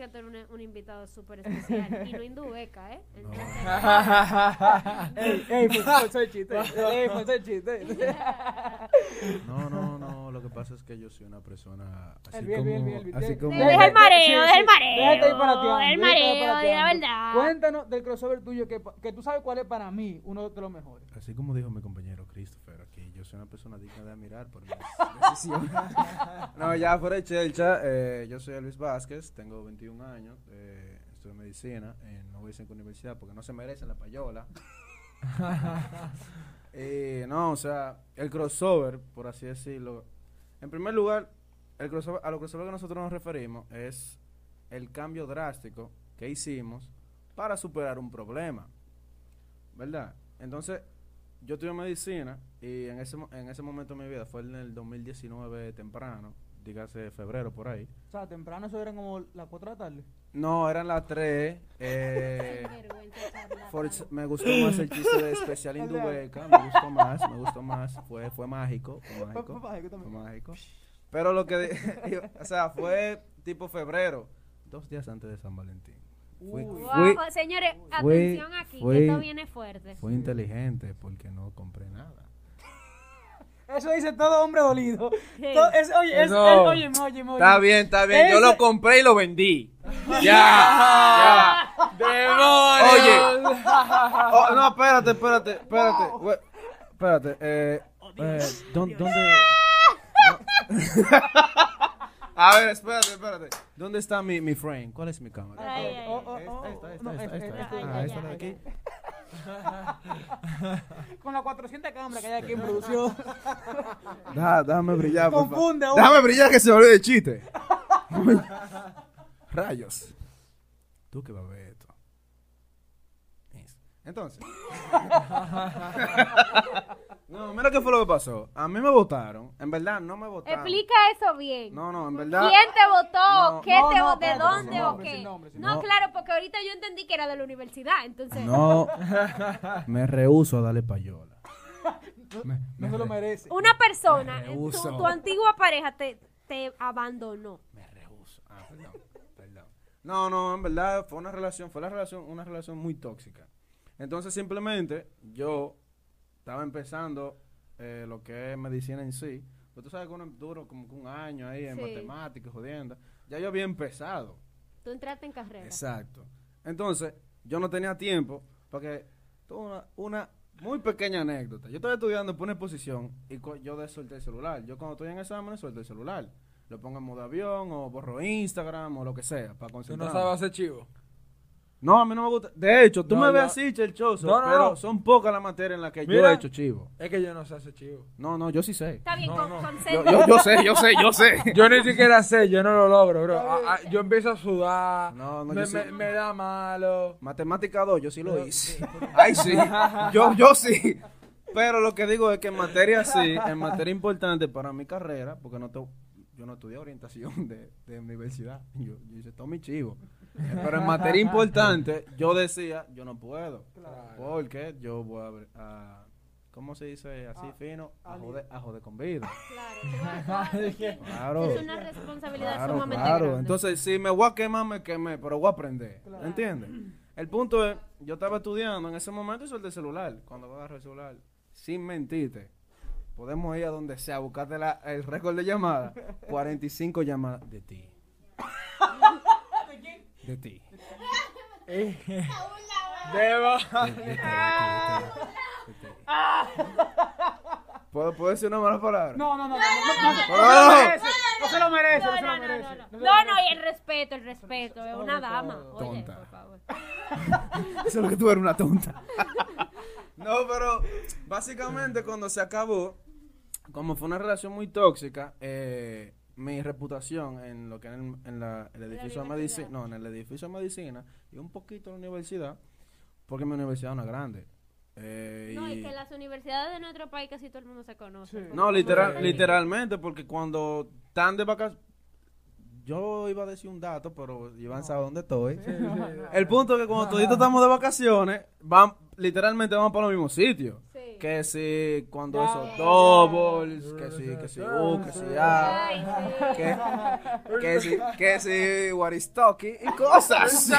tú eres un invitado súper especial y no hindueca, ¿eh? No. Ey, pues soy chiste. No. Lo que pasa es que yo soy una persona así como... Deja el mareo, déjate ir para ti, de la verdad. Cuéntanos del crossover tuyo, que tú sabes cuál es para mí uno de los mejores. Así como dijo mi compañero Christopher, que yo soy una persona digna de admirar por mis decisiones. No, ya fuera de chelcha, yo soy Luis Vázquez, tengo 21 años, estudio medicina, no voy a decir que universidad porque no se merecen la payola. No, o sea, el crossover, por así decirlo. En primer lugar, el crossover, a lo crossover que nosotros nos referimos es el cambio drástico que hicimos para superar un problema, ¿verdad? Entonces, yo estudié medicina y en ese momento de mi vida, fue en el 2019 temprano, dígase febrero por ahí. O sea, temprano, eso eran como las 4 de la tarde. No, eran las 3. Me gustó más el chiste de especial hindubeca, me gustó más, fue mágico, fue mágico. Pero lo que, o sea, fue tipo febrero, 2 días antes de San Valentín. Señores, atención aquí, que esto viene fuerte. Fue inteligente porque no compré nada. Eso dice todo hombre dolido. Sí. Oye, Está bien. Yo lo compré y lo vendí. ¡Ya! ¡Demonios! Oye. No, espérate. No. Espérate. ¿Dónde? A ver, espérate. ¿Dónde está mi frame? ¿Cuál es mi cámara? Esta de aquí. Con las 400 cámaras que hay aquí en producción. Déjame brillar. Confunde, déjame brillar que se volvió de chiste. Rayos. Tú que vas a ver esto. Entonces. No, mira qué fue lo que pasó. A mí me votaron. En verdad, no me votaron. Explica eso bien. No, en verdad. ¿Quién te votó? No, ¿qué no, te votó? No, ¿de dónde o qué? No, claro, porque ahorita yo entendí que era de la universidad, entonces. No, me rehúso a darle payola. No se lo merece. Una persona, tu antigua pareja te abandonó. Me rehúso. Ah, perdón. No, en verdad fue una relación, una relación muy tóxica. Entonces, simplemente, yo estaba empezando lo que es medicina en sí. Pero tú sabes que uno duró como un año ahí en matemáticas, jodiendo. Ya yo había empezado. Tú entraste en carrera. Exacto. Entonces, yo no tenía tiempo porque tuve una muy pequeña anécdota. Yo estaba estudiando por una exposición y yo solté el celular. Yo cuando estoy en exámenes suelto el celular. Lo pongo en modo avión o borro Instagram o lo que sea para concentrarme. ¿Tú no sabes hacer chivo? No, a mí no me gusta. De hecho, tú me ves así, chelchoso. Pero son pocas las materias en las que yo he hecho chivo. Es que yo no sé hacer chivo. No, yo sí sé. Está bien, concéntrate. Yo sé. Yo ni siquiera sé, yo no lo logro, bro. Yo empiezo a sudar. No, me da malo. Matemática 2, yo sí lo hice. Ay, sí. Yo sí. Pero lo que digo es que en materia importante para mi carrera, porque yo no estudié orientación de universidad. Yo hice todo mi chivo. Pero en materia importante, yo decía, yo no puedo. Claro. Porque yo voy a ¿cómo se dice así fino? A joder con vida. Claro. Es una responsabilidad sumamente grande. Entonces, si me voy a quemar, me quemé, pero voy a aprender. Claro. ¿Entiendes? El punto es, yo estaba estudiando en ese momento y solté el celular. Cuando agarro el celular, sin mentirte, podemos ir a donde sea, buscarte el récord de llamadas. 45 llamadas de ti. De ti. ¿Puedo decir una mala palabra? No se lo merece. No, y el respeto. Es una dama. Oye, por favor. Eso es lo que tú eres, una tonta. No, pero básicamente cuando se acabó, como fue una relación muy tóxica, mi reputación en lo que el edificio de medicina, no, en el edificio de medicina y un poquito en la universidad, porque mi universidad no es grande. No, y que las universidades de nuestro país casi todo el mundo se conoce. Sí. No, literalmente, porque cuando están de vacaciones, yo iba a decir un dato, pero Iván sabe dónde estoy. Sí, sí, sí. El punto es que cuando toditos estamos de vacaciones, literalmente vamos para los mismos sitios. Sí. Que si cuando esos doubles, que si what is talking y cosas.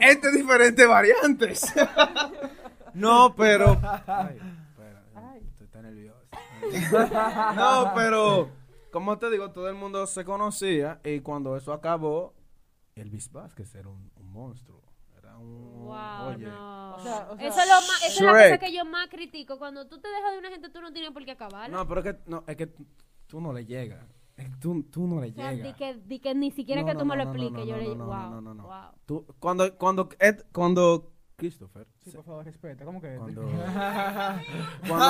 entre diferentes variantes. No, pero... Ay, espera, estoy tan nervioso. No, pero... Como te digo, todo el mundo se conocía y cuando eso acabó, Elvis Vázquez era un monstruo. Era un... Wow, oye. No. O sea, eso es la cosa que yo más critico. Cuando tú te dejas de una gente, tú no tienes por qué acabar. No, pero es que tú no le llegas. Tú no le llegas. O sea, di que ni siquiera que tú me lo expliques. Yo le digo, wow. No. Wow. Tú, cuando Christopher. Sí, por favor, respeta. ¿Cómo que? Cuando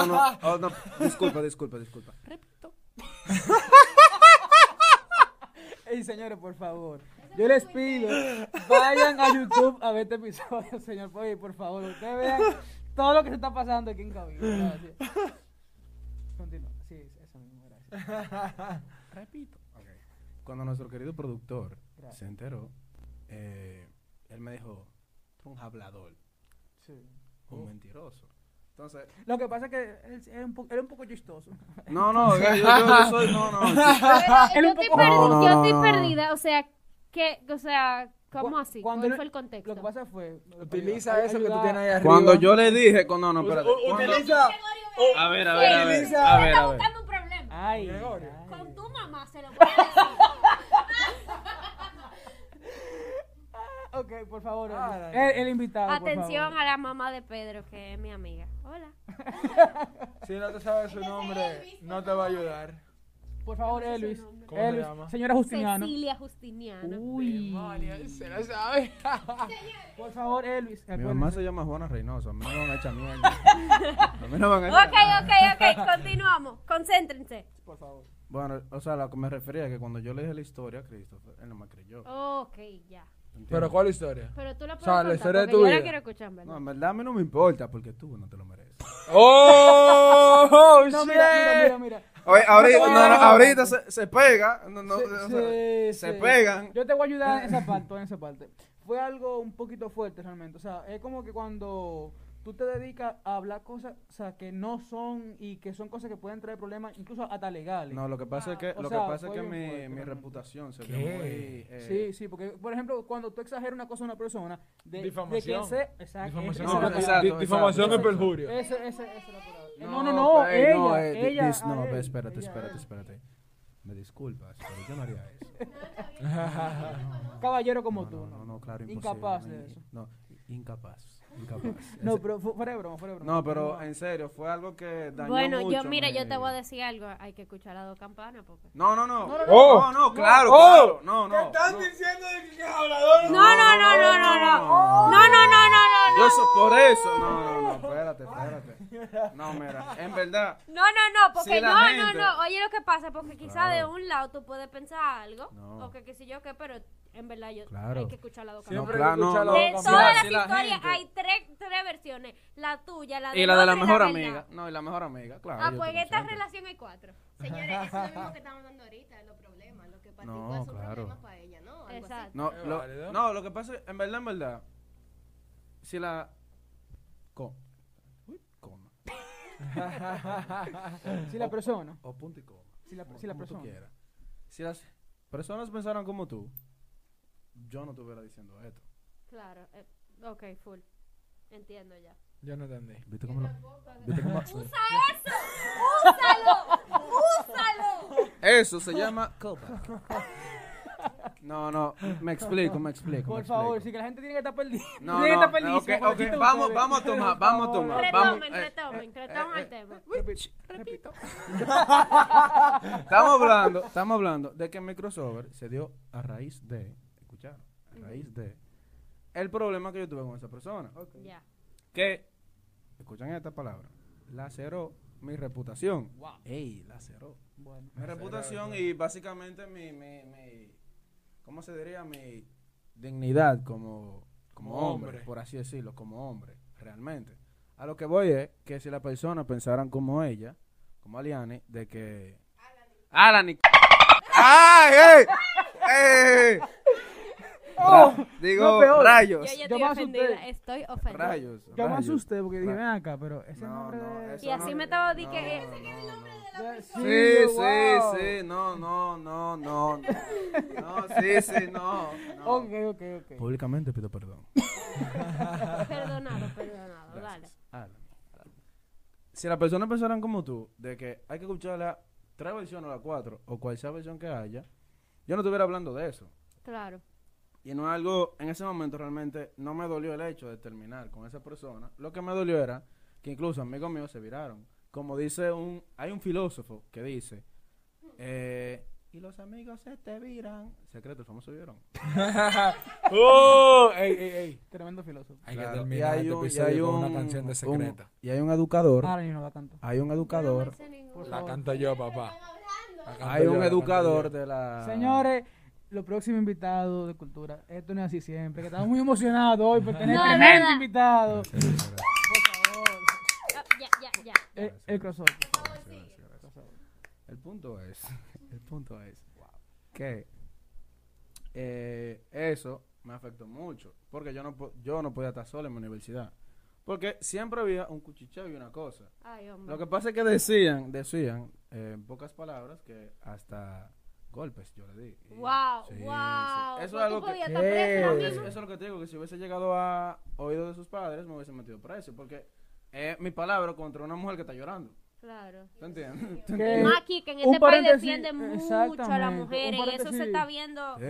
no... Oh, no, disculpa. Repito. Hey, señores, por favor, yo les pido, vayan a YouTube a ver este episodio, señor. Oye, por favor, ustedes vean todo lo que se está pasando aquí en cabina. Continúa, sí, eso mismo, gracias. Repito, okay. Cuando nuestro querido productor se enteró, él me dijo, tú un hablador, un mentiroso. Entonces, lo que pasa es que él era un poco chistoso. No, yo soy... Yo estoy perdida, o sea, ¿cómo así? ¿Cuál fue el contexto? Lo que pasa fue... Utiliza eso que tú tienes ahí arriba. Cuando yo le dije... No, espérate. Utiliza... A ver. Usted está buscando un problema. Ay, Gregorio. Con tu mamá se lo voy a decir. Ok, por favor. El invitado, por favor. Atención a la mamá de Pedro, que es mi amiga. Hola. Si no te sabes su nombre, no te va a ayudar. Por favor, Elvis. ¿Cómo se llama? Señora Justiniano. Cecilia Justiniano. Uy. Se lo sabe. Por favor, Elvis. Mi mamá se llama Juana Reynoso. A mí no me van a echar mierda. Ok. Continuamos. Concéntrense. Por favor. Bueno, o sea, lo que me refería es que cuando yo le dije la historia a Christopher, él no me creyó. Ok, ya. ¿Entiendes? ¿Pero cuál historia? Pero tú la puedes contar, la historia de tu vida. Yo la quiero escuchar, ¿verdad? No, en verdad a mí no me importa, porque tú no te lo mereces. ¡Oh, shit! No, mira. Oye, ahorita se pega. Se pegan. Yo te voy a ayudar en esa parte. Fue algo un poquito fuerte realmente. O sea, es como que cuando tú te dedicas a hablar cosas, o sea, que no son y que son cosas que pueden traer problemas, incluso hasta legales. No, lo que pasa es que mi reputación se vio muy... Sí, porque, por ejemplo, cuando tú exageras una cosa a una persona... Difamación. Difamación es perjurio. Esa la palabra. No, ella, espérate. Me disculpas, pero yo no haría eso. Caballero como tú. No, claro, imposible. Incapaz de eso. No, incapaz. No, pero fuera de broma. No, pero en serio, fue algo que dañó mucho. Bueno, yo te voy a decir algo. Hay que escuchar las dos campanas, porque... No, claro. ¿Qué están diciendo de que es hablador? No. Yo soy por eso. Espérate. No, mira, en verdad. No, porque oye lo que pasa, porque quizá de un lado tú puedes pensar algo, o que qué sé yo qué, pero... En verdad, hay que escuchar la boca. De todas las historias hay tres versiones. La tuya, la de la... Y la de la mejor amiga. No, y la mejor amiga, claro. Pues en esta relación hay cuatro. Señores, eso es lo mismo que estamos hablando ahorita, los problemas. Lo que particula son problemas para ella, ¿no? Exacto. No, lo que pasa es, en verdad, si la... Coma. Si la persona... O punto y coma. Si la persona... Si las personas pensaran como tú... Yo no estuviera diciendo esto. Claro, ok, full. Entiendo ya. Yo no entendí. ¿Viste cómo lo...? ¡Usa eso! ¡Úsalo! Eso se llama... No, me explico. Por favor, si que la gente tiene que estar perdida. No, ok, vamos a tomar. Retomen el tema. Repito. Estamos hablando de que el crossover se dio a raíz de... el problema que yo tuve con esa persona, que escuchan esta palabra, laceró mi reputación. Wow. Ey, la cerró. Bueno, mi reputación y básicamente mi ¿cómo se diría? Mi dignidad como hombre, por así decirlo, como hombre, realmente. A lo que voy es que si las personas pensaran como ella, como Aliani, de que... Alan y... ¡Ay, ey! ¡Ey! Oh, digo, no, rayos. Yo me asusté. Estoy ofendida. Rayos. Yo me asusté porque dije, ven acá, pero ese nombre... No, y así no, me estaba diciendo que es el nombre de la persona. Sí, wow. No. Ok. Públicamente pido perdón. Perdonado, gracias. Dale. Si las personas pensaran como tú, de que hay que escuchar la 3 versiones o la 4, o cual sea versión que haya, yo no estuviera hablando de eso. Claro. Y no es algo, en ese momento realmente no me dolió el hecho de terminar con esa persona. Lo que me dolió era que incluso amigos míos se viraron. Como dice hay un filósofo que dice, y los amigos se te viran. Secreto, el famoso vieron. ¡Ey! Tremendo filósofo. Hay que terminar este episodio con una canción de Secreta. Y hay un educador. Ahora yo no la canto. Hay un educador. No la canto yo, papá. Hay un educador de la... Señores... Los próximos invitados de Cultura, esto no es así siempre, que estamos muy emocionados hoy por tener tremendo invitado. Por favor. Ya. El crossover. El punto es wow, que eso me afectó mucho, porque yo no podía estar solo en mi universidad, porque siempre había un cuchicheo y una cosa. Ay, lo que pasa es que decían, en pocas palabras, que hasta... golpes yo le di. Wow, sí, wow. Sí. Eso es algo que eso es lo que te digo, que si hubiese llegado a oídos de sus padres me hubiese metido preso, porque es mi palabra contra una mujer que está llorando. Claro. ¿Te entiendes? Más aquí, que en este país defienden mucho a la mujer, y eso se está viendo. Sí.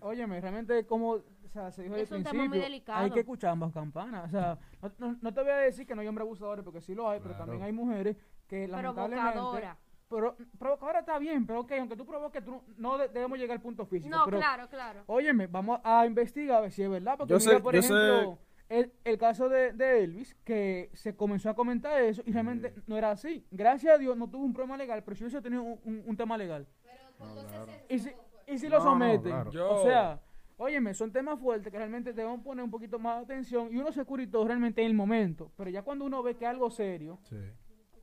Óyeme, realmente como, o sea, se dijo al principio, es un tema muy delicado. Hay que escuchar ambas campanas, o sea, no te voy a decir que no hay hombres abusadores, porque sí lo hay, claro, pero también hay mujeres que lamentablemente... Pero provocadora está bien, pero ok, aunque tú provoques, tú no debemos llegar al punto físico. No, pero, claro. Óyeme, vamos a investigar a ver si es verdad, porque por ejemplo, el caso de Elvis, que se comenzó a comentar eso y realmente no era así. Gracias a Dios no tuvo un problema legal, pero si hubiese tenido un tema legal. Pero no, claro. ¿Y si lo someten? No, claro. O sea, óyeme, son temas fuertes que realmente te van a poner un poquito más de atención y uno se curitó realmente en el momento, pero ya cuando uno ve que es algo serio... Sí.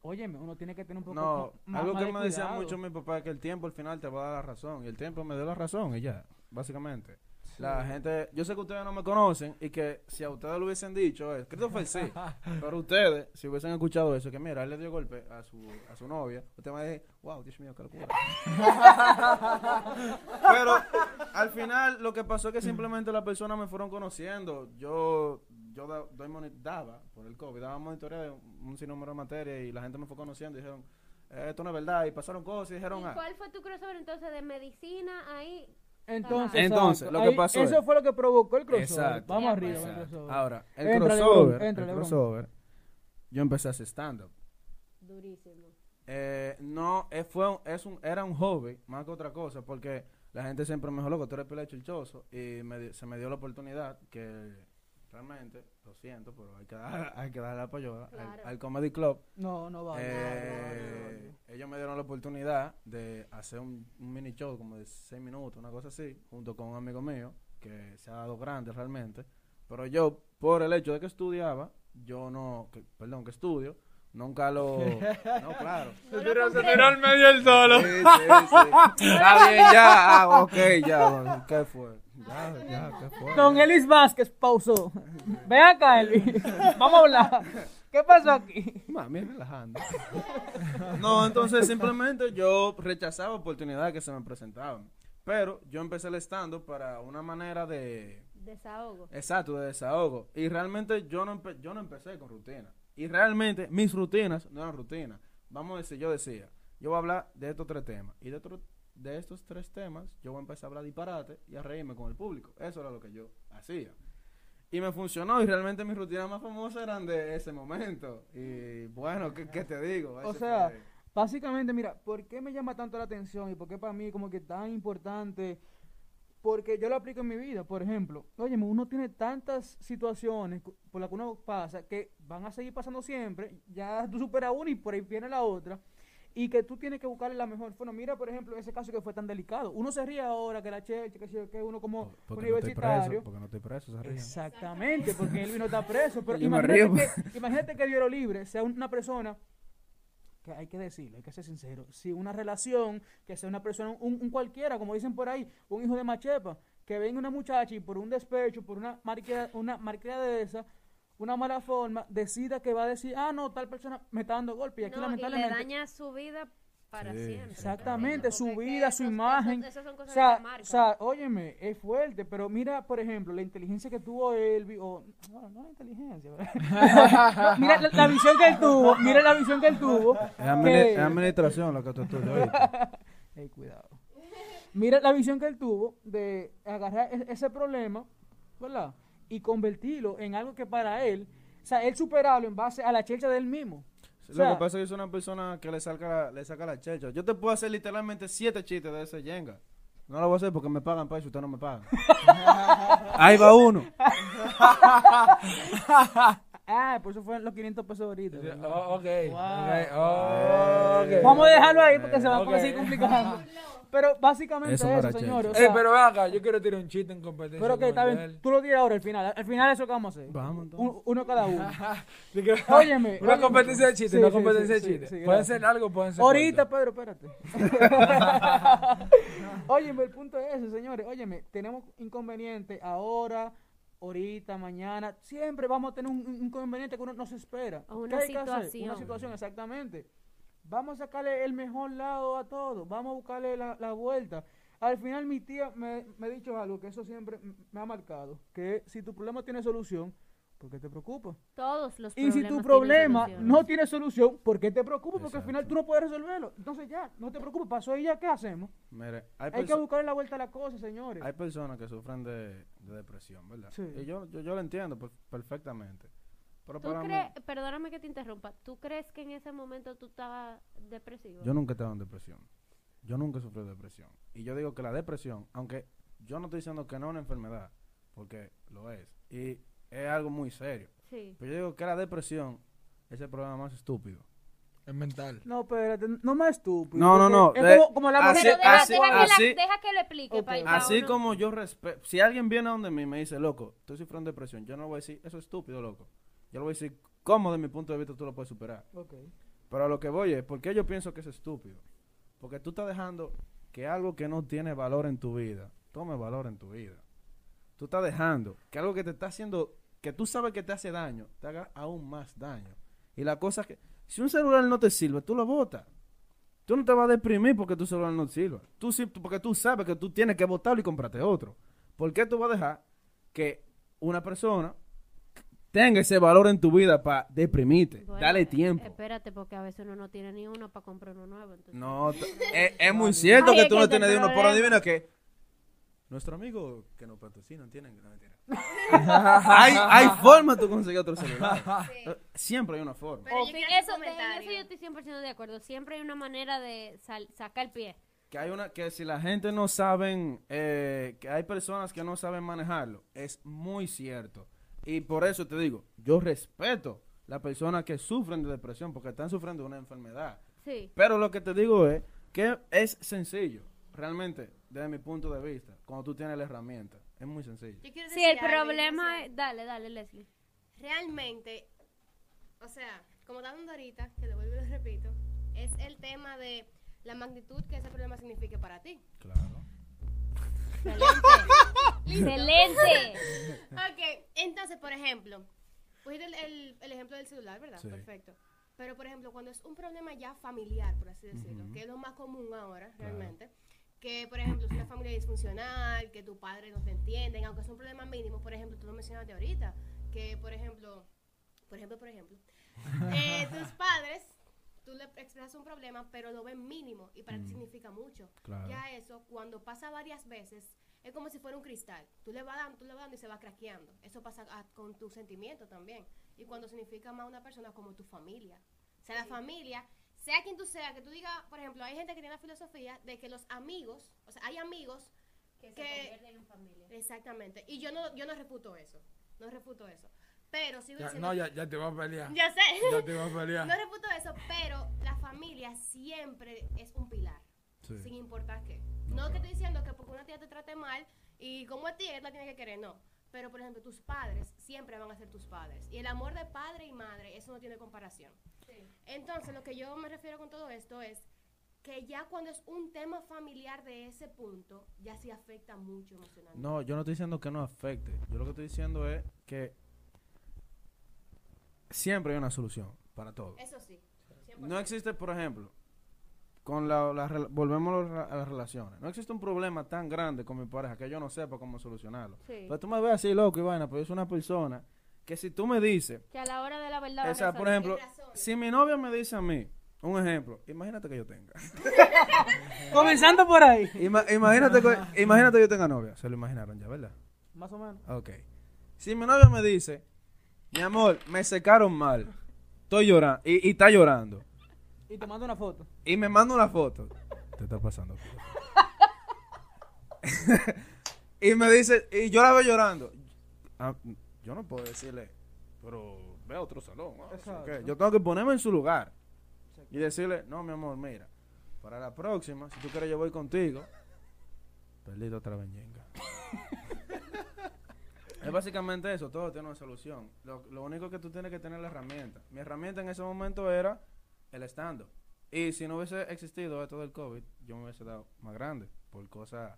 Óyeme, uno tiene que tener un poco más algo que me decía mucho mi papá es que el tiempo al final te va a dar la razón. Y el tiempo me dio la razón y ya, básicamente. Sí. La gente, yo sé que ustedes no me conocen y que si a ustedes lo hubiesen dicho, Christopher sí, pero ustedes, si hubiesen escuchado eso, que mira, él le dio golpe a su novia, ustedes me dicen, wow, Dios mío, qué locura. Pero al final lo que pasó es que simplemente las personas me fueron conociendo. Yo daba por el COVID, daba monitoría de un sinnúmero de materias y la gente me fue conociendo y dijeron, esto no es verdad, y pasaron cosas y dijeron... ¿Y cuál fue tu crossover entonces de medicina ahí? Entonces lo que pasó... Eso fue lo que provocó el crossover. Exacto. Vamos arriba. Exacto. El crossover. Ahora, el crossover, yo empecé a hacer stand-up. Durísimo. Era un hobby más que otra cosa, porque la gente siempre me dijo, loco, tú eres pila de chilchoso, y se me dio la oportunidad que... Realmente, lo siento, pero hay que dar la payola, claro, al Comedy Club. No, ellos me dieron la oportunidad de hacer un mini show como de 6 minutos, una cosa así, junto con un amigo mío, que se ha dado grande realmente. Pero yo, por el hecho de que estudiaba, que estudio, nunca lo... No, claro. Se tiró al medio el solo. Sí. Está bien, ya. Ok, ya. ¿Qué fue? Ya, ¿qué fue? Don Luis Vázquez pausó. Ven acá, Elvis. Vamos a hablar. ¿Qué pasó aquí? Mami, relajando. No, entonces simplemente yo rechazaba oportunidades que se me presentaban. Pero yo empecé el stand-up para una manera de... Desahogo. Exacto, de desahogo. Y realmente yo no empecé con rutina. Y realmente mis rutinas no eran rutinas. Vamos a decir, yo decía, yo voy a hablar de estos 3 temas. Y de estos 3 temas, yo voy a empezar a hablar disparate y a reírme con el público. Eso era lo que yo hacía. Y me funcionó, y realmente mis rutinas más famosas eran de ese momento. Y bueno, ¿qué te digo? O sea, básicamente, mira, ¿por qué me llama tanto la atención? ¿Y por qué para mí como que tan importante Porque yo lo aplico en mi vida, por ejemplo. Oye, uno tiene tantas situaciones por las que uno pasa, que van a seguir pasando siempre. Ya tú superas una y por ahí viene la otra. Y que tú tienes que buscarle la mejor forma. Mira, por ejemplo, ese caso que fue tan delicado. Uno se ríe ahora, que la chelcha, que uno como porque universitario. No, porque no estoy preso, se ríe. Exactamente, porque Elvis no está preso. Pero imagínate que Dios libre sea una persona... que hay que decirlo, hay que ser sincero, si una relación, que sea una persona, un cualquiera, como dicen por ahí, un hijo de machepa, que venga una muchacha y por un despecho, por una marquera de esa, una mala forma, decida que va a decir, ah, no, tal persona me está dando golpe, y aquí no, lamentablemente... Y le daña su vida para siempre. Exactamente, su vida, su imagen. Esas son cosas que te marcan. O sea, óyeme, es fuerte, pero mira, por ejemplo, la inteligencia que tuvo Elvis, no la inteligencia, no, mira la visión que él tuvo, mira la visión que él tuvo. Es administración lo que tú estudias. Hey, cuidado. Mira la visión que él tuvo de agarrar ese problema, ¿verdad? Y convertirlo en algo que para él, o sea, él superarlo en base a la chelcha de él mismo. Lo que pasa es que yo soy una persona que le saca la checha. Yo te puedo hacer literalmente 7 chistes de ese yenga. No lo voy a hacer porque me pagan para eso, usted no me paga. Ahí va uno. Ah, por eso fueron los 500 pesos ahorita. Oh, okay. Wow. Okay. Oh, okay. Vamos a dejarlo ahí porque se va a seguir complicando. Pero básicamente eso señores. O sea, pero ven acá, yo quiero tirar un chiste en competencia. Pero que está bien, tú lo tiras ahora, al final. Al final eso que vamos a hacer. Vamos entonces. Uno cada uno. Óyeme. Una competencia de chistes, una competencia de chistes. Sí, pueden ser largo, pueden ser ahorita, cuánto. Pedro, espérate. Óyeme, el punto es ese, señores. Óyeme, tenemos inconvenientes ahora, ahorita, mañana. Siempre vamos a tener un inconveniente que uno no se espera. Una situación, exactamente. Vamos a sacarle el mejor lado a todo. Vamos a buscarle la vuelta. Al final mi tía me ha dicho algo que eso siempre me ha marcado. Que si tu problema tiene solución, ¿por qué te preocupa? Todos los problemas. Y si tu problema no tiene solución, ¿por qué te preocupa? Porque al final tú no puedes resolverlo. Entonces ya, no te preocupes. Pasó y ya, ¿qué hacemos? Mire, hay que buscarle la vuelta a la cosa, señores. Hay personas que sufren de depresión, ¿verdad? Sí. Y yo lo entiendo perfectamente. Perdóname que te interrumpa. ¿Tú crees que en ese momento tú estabas depresivo? Yo nunca estaba en depresión. Yo nunca sufrí de depresión. Y yo digo que la depresión, aunque yo no estoy diciendo que no es una enfermedad, porque lo es. Y es algo muy serio. Sí. Pero yo digo que la depresión es el problema más estúpido. Es mental. No, pero no más estúpido. No. Es como la mujer. Deja que lo explique. Okay. Así como yo respeto. Si alguien viene a donde mí y me dice, loco, estoy sufriendo depresión, yo no voy a decir, eso es estúpido, loco. Yo le voy a decir, ¿cómo de mi punto de vista tú lo puedes superar? Okay. Pero a lo que voy es, ¿por qué yo pienso que es estúpido? Porque tú estás dejando que algo que no tiene valor en tu vida, tome valor en tu vida. Tú estás dejando que algo que te está haciendo, que tú sabes que te hace daño, te haga aún más daño. Y la cosa es que, si un celular no te sirve, tú lo botas. Tú no te vas a deprimir porque tu celular no te sirva. Tú sí, porque tú sabes que tú tienes que botarlo y comprarte otro. ¿Por qué tú vas a dejar que una persona tenga ese valor en tu vida para deprimirte? Bueno, dale tiempo. Espérate, porque a veces uno no tiene ni uno para comprar uno nuevo. Entonces... No, es muy cierto que tú no tienes ni uno, pero adivina que nuestro amigo que nos patrocina no tiene. hay forma de tú conseguir otro celular. Sí. Siempre hay una forma. Pero en eso yo estoy 100% de acuerdo. Siempre hay una manera de sacar el pie. Que si la gente no saben, que hay personas que no saben manejarlo, es muy cierto. Y por eso te digo, yo respeto las personas que sufren de depresión porque están sufriendo una enfermedad. Sí. Pero lo que te digo es que es sencillo, realmente, desde mi punto de vista, cuando tú tienes la herramienta, es muy sencillo. Sí, el problema es... Dale, Leslie. Realmente, o sea, como está hablando ahorita, que lo vuelvo y lo repito, es el tema de la magnitud que ese problema signifique para ti. Claro. Excelente. Ok, entonces, por ejemplo, pusiste el ejemplo del celular, ¿verdad? Sí. Perfecto. Pero, por ejemplo, cuando es un problema ya familiar, por así decirlo, que es lo más común ahora, realmente, que, por ejemplo, es una familia disfuncional, que tus padres no te entienden, aunque es un problema mínimo, por ejemplo, tú lo mencionaste ahorita, que, por ejemplo, tus padres... Tú le expresas un problema, pero lo ven mínimo y para ti significa mucho. Claro. Ya eso, cuando pasa varias veces, es como si fuera un cristal. Tú le vas dando y se va craqueando. Eso pasa con tu sentimiento también. Y cuando significa más una persona como tu familia. O sea, la familia, sea quien tú seas, que tú digas, por ejemplo, hay gente que tiene la filosofía de que los amigos, o sea, hay amigos Que se convierten en familia. Exactamente. Y yo no refuto eso. No refuto eso. Pero sigo diciendo... No, ya te vas a pelear. Ya sé. Ya te vas a pelear. No refuto eso, pero la familia siempre es un pilar. Sí. Sin importar qué. No que estoy diciendo que porque una tía te trate mal y como es tía, la tiene que querer, no. Pero, por ejemplo, tus padres siempre van a ser tus padres. Y el amor de padre y madre, eso no tiene comparación. Sí. Entonces, lo que yo me refiero con todo esto es que ya cuando es un tema familiar de ese punto, ya sí afecta mucho emocionalmente. No, yo no estoy diciendo que no afecte. Yo lo que estoy diciendo es que siempre hay una solución para todo. Eso sí. 100%. No existe, por ejemplo, con volvemos a las relaciones. No existe un problema tan grande con mi pareja que yo no sepa cómo solucionarlo. Sí. Pero tú me ves así, loco, y vaina, pero yo soy una persona que si tú me dices... Que a la hora de la verdad... O sea, por ejemplo, si mi novia me dice a mí, un ejemplo, imagínate que yo tenga. Comenzando por ahí. Imagínate que yo tenga novia. Se lo imaginaron ya, ¿verdad? Más o menos. Ok. Si mi novia me dice, mi amor, me secaron mal, estoy llorando, y está llorando. Y te mando una foto. Y me mando una foto. Te está pasando. Y me dice, y yo la veo llorando. Ah, yo no puedo decirle, pero ve a otro salón. Okay. Yo tengo que ponerme en su lugar. Y decirle, no, mi amor, mira, para la próxima, si tú quieres yo voy contigo. Perdido otra venyenga. Es básicamente eso, todo tiene una solución. Lo único que tú tienes que tener es la herramienta. Mi herramienta en ese momento era el stand-up. Y si no hubiese existido esto del COVID, yo me hubiese dado más grande por cosas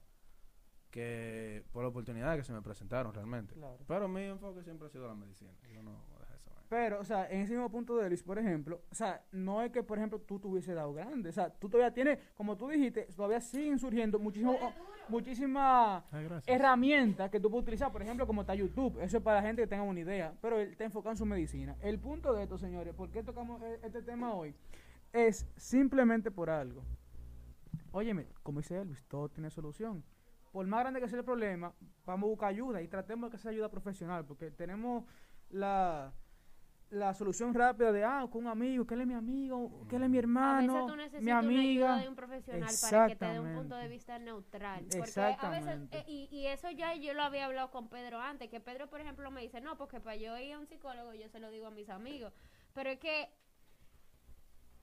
que, por oportunidades que se me presentaron realmente. Claro. Pero mi enfoque siempre ha sido la medicina. Yo no... Pero, o sea, en ese mismo punto de Luis, por ejemplo, o sea, no es que, por ejemplo, tú te hubiese dado grande. O sea, tú todavía tienes, como tú dijiste, todavía siguen surgiendo muchísimas herramientas que tú puedes utilizar. Por ejemplo, como está YouTube. Eso es para la gente que tenga una idea. Pero él está enfocado en su medicina. El punto de esto, señores, ¿por qué tocamos este tema hoy? Es simplemente por algo. Óyeme, como dice Elvis, todo tiene solución. Por más grande que sea el problema, vamos a buscar ayuda y tratemos de que sea ayuda profesional. Porque tenemos la solución rápida de, con un amigo, que él es mi amigo, que él es mi hermano, a veces tú necesitas mi amiga, una ayuda de un profesional para que te dé un punto de vista neutral. Porque a veces, y eso ya yo lo había hablado con Pedro antes, que Pedro, por ejemplo, me dice, no, porque para yo ir a un psicólogo yo se lo digo a mis amigos, pero es que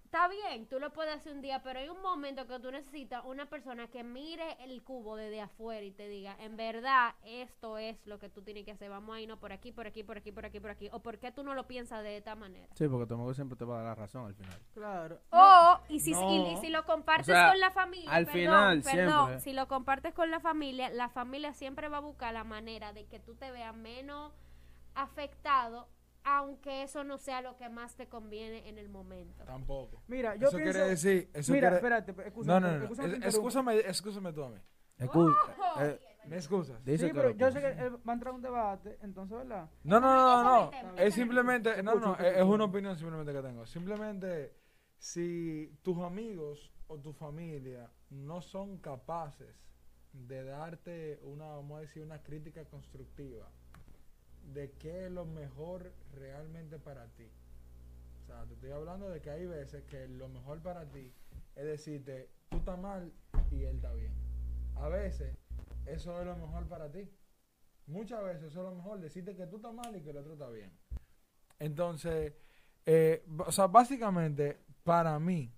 está bien, tú lo puedes hacer un día, pero hay un momento que tú necesitas una persona que mire el cubo desde afuera y te diga, en verdad, esto es lo que tú tienes que hacer, vamos a irnos por aquí, o por qué tú no lo piensas de esta manera. Sí, porque tu amigo siempre te va a dar la razón al final. Claro. Y si lo compartes, o sea, con la familia, si lo compartes con la familia siempre va a buscar la manera de que tú te veas menos afectado, aunque eso no sea lo que más te conviene en el momento. Tampoco. Mira, yo pienso... Eso quiere decir... espérate, excúsame. No. Excúsame tú a mí. Me excusas. Sí, pero yo sé que va a entrar un debate, entonces, ¿verdad? No. Es simplemente... Es una opinión simplemente que tengo. Simplemente, si tus amigos o tu familia no son capaces de darte una, vamos a decir, una crítica constructiva, de qué es lo mejor realmente para ti. O sea, te estoy hablando de que hay veces que lo mejor para ti es decirte, tú estás mal y él está bien. A veces, eso es lo mejor para ti. Muchas veces eso es lo mejor, decirte que tú estás mal y que el otro está bien. Entonces, o sea, básicamente, para mí,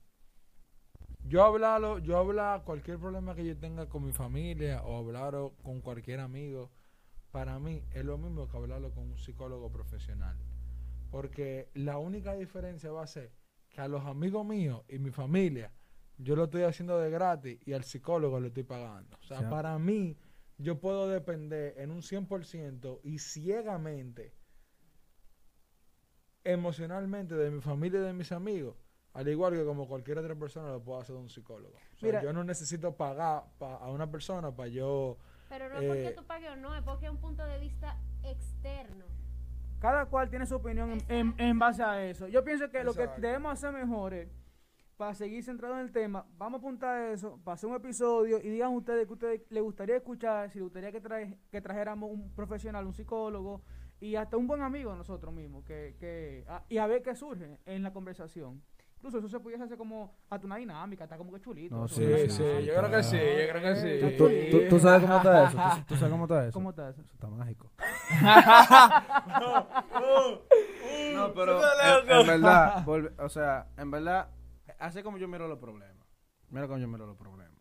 yo hablar cualquier problema que yo tenga con mi familia o hablar con cualquier amigo, para mí es lo mismo que hablarlo con un psicólogo profesional. Porque la única diferencia va a ser que a los amigos míos y mi familia yo lo estoy haciendo de gratis y al psicólogo lo estoy pagando. O sea, para mí yo puedo depender en un 100% y ciegamente, emocionalmente, de mi familia y de mis amigos, al igual que como cualquier otra persona lo puedo hacer de un psicólogo. O sea, yo no necesito pagar a una persona para yo... Pero no es porque tú pagues o no, es porque es un punto de vista externo. Cada cual tiene su opinión en base a eso. Yo pienso que lo que debemos hacer mejor es, para seguir centrados en el tema, vamos a apuntar a eso, para hacer un episodio y digan ustedes que ustedes les gustaría escuchar, si les gustaría que trajéramos un profesional, un psicólogo y hasta un buen amigo de nosotros mismos, y a ver qué surge en la conversación. Incluso eso se pudiese hacer como hasta una dinámica, está como que chulito. No, sí, sí, yo creo que sí, yo creo que sí. ¿Tú sabes cómo está eso? ¿Tú sabes cómo está eso? ¿Cómo está eso? Eso está mágico. No, pero en verdad, o sea, en verdad, así como yo miro los problemas. Mira cómo yo miro los problemas.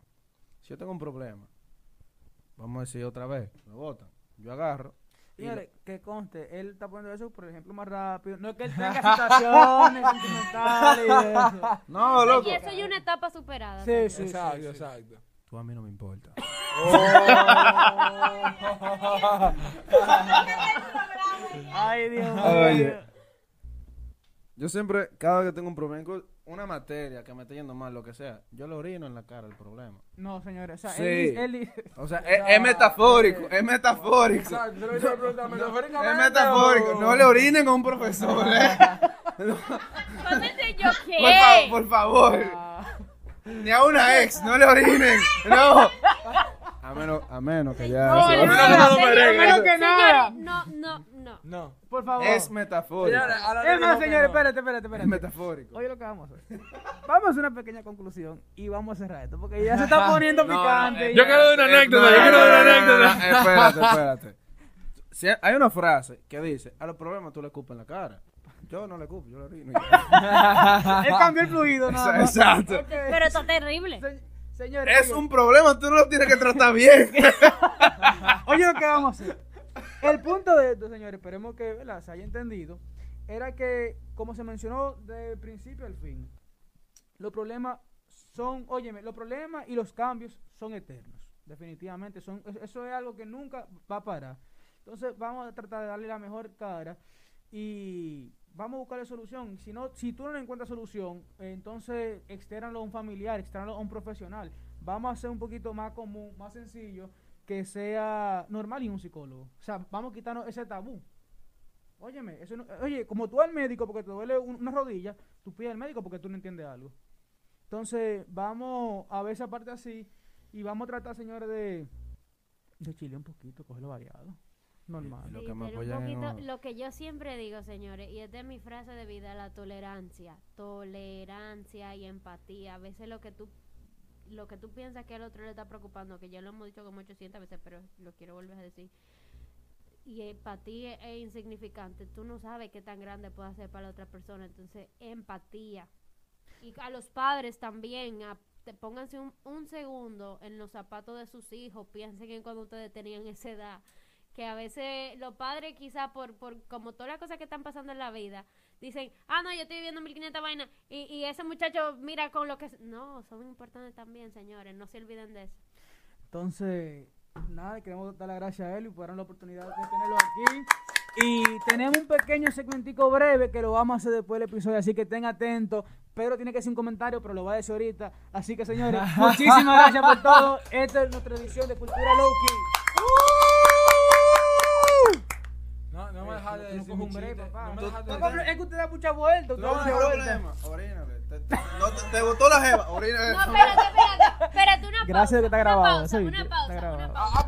Si yo tengo un problema, vamos a decir otra vez, me botan, yo agarro. Mire, que conste, él está poniendo eso, por ejemplo, más rápido. No es que él tenga situaciones sentimentales y eso. No, loco. Y eso es una etapa superada. Sí, sí, exacto, sí, exacto. Tú a mí no me importa. Oh. Ay, Dios mío. Oye, yo siempre, cada vez que tengo un problema, una materia que me esté yendo mal, lo que sea, yo le orino en la cara el problema. No, señores, o sea, sí. Es metafórico, es metafórico. Exacto, yo le voy a preguntar, metafóricamente. Es metafórico, no le orinen a un profesor, ¿eh? Yo qué. Por favor, ni a una ex, no le orinen, no. A menos que ya... No, por favor. Es metafórico. Es más, señores, espérate. Es metafórico. Oye, lo que vamos a hacer. Vamos a hacer una pequeña conclusión y vamos a cerrar esto, porque ya se está poniendo picante. Yo quiero una anécdota, Espérate. Si hay una frase que dice, a los problemas tú le escupas en la cara. Yo no le escupo, yo le orino. Él cambió el fluido, ¿no? Exacto. Pero está terrible. Señores, es un problema, tú no lo tienes que tratar bien. Oye, lo que vamos a hacer. El punto de esto, señores, esperemos que se haya entendido, era que, como se mencionó de principio al fin, los problemas son, óyeme, los problemas y los cambios son eternos. Definitivamente, eso es algo que nunca va a parar. Entonces, vamos a tratar de darle la mejor cara y... vamos a buscar la solución. Si tú no encuentras solución, entonces externalo a un familiar, externalo a un profesional. Vamos a hacer un poquito más común, más sencillo, que sea normal y un psicólogo. O sea, vamos a quitarnos ese tabú. Óyeme, oye, como tú al médico porque te duele una rodilla, tú pides al médico porque tú no entiendes algo. Entonces, vamos a ver esa parte así y vamos a tratar, señores, de chile un poquito, cogerlo variado. Normal. Sí, lo que yo siempre digo, señores, y esta es mi frase de vida, la tolerancia y empatía. A veces lo que tú piensas que al otro le está preocupando, que ya lo hemos dicho como 800 veces, pero lo quiero volver a decir, y empatía es insignificante. Tú no sabes qué tan grande puede ser para la otra persona, entonces empatía. Y a los padres también, pónganse un segundo en los zapatos de sus hijos, piensen en cuando ustedes tenían esa edad, que a veces los padres quizás por como todas las cosas que están pasando en la vida, dicen, no, yo estoy viviendo 1500 vainas y ese muchacho mira con lo que... No, son importantes también, señores, no se olviden de eso. Entonces, nada, queremos dar las gracias a él y por darnos la oportunidad de tenerlo aquí. Y tenemos un pequeño segmentico breve que lo vamos a hacer después del episodio, así que estén atentos. Pedro tiene que hacer un comentario, pero lo va a decir ahorita. Así que, señores, muchísimas gracias por todo. Esta es nuestra edición de Cultura Lowkey. No me dejas de decir un papá. Es que usted da mucha vuelta. Te botó la jeva. Orínale. No, espérate. Gracias que está grabado. Una pausa.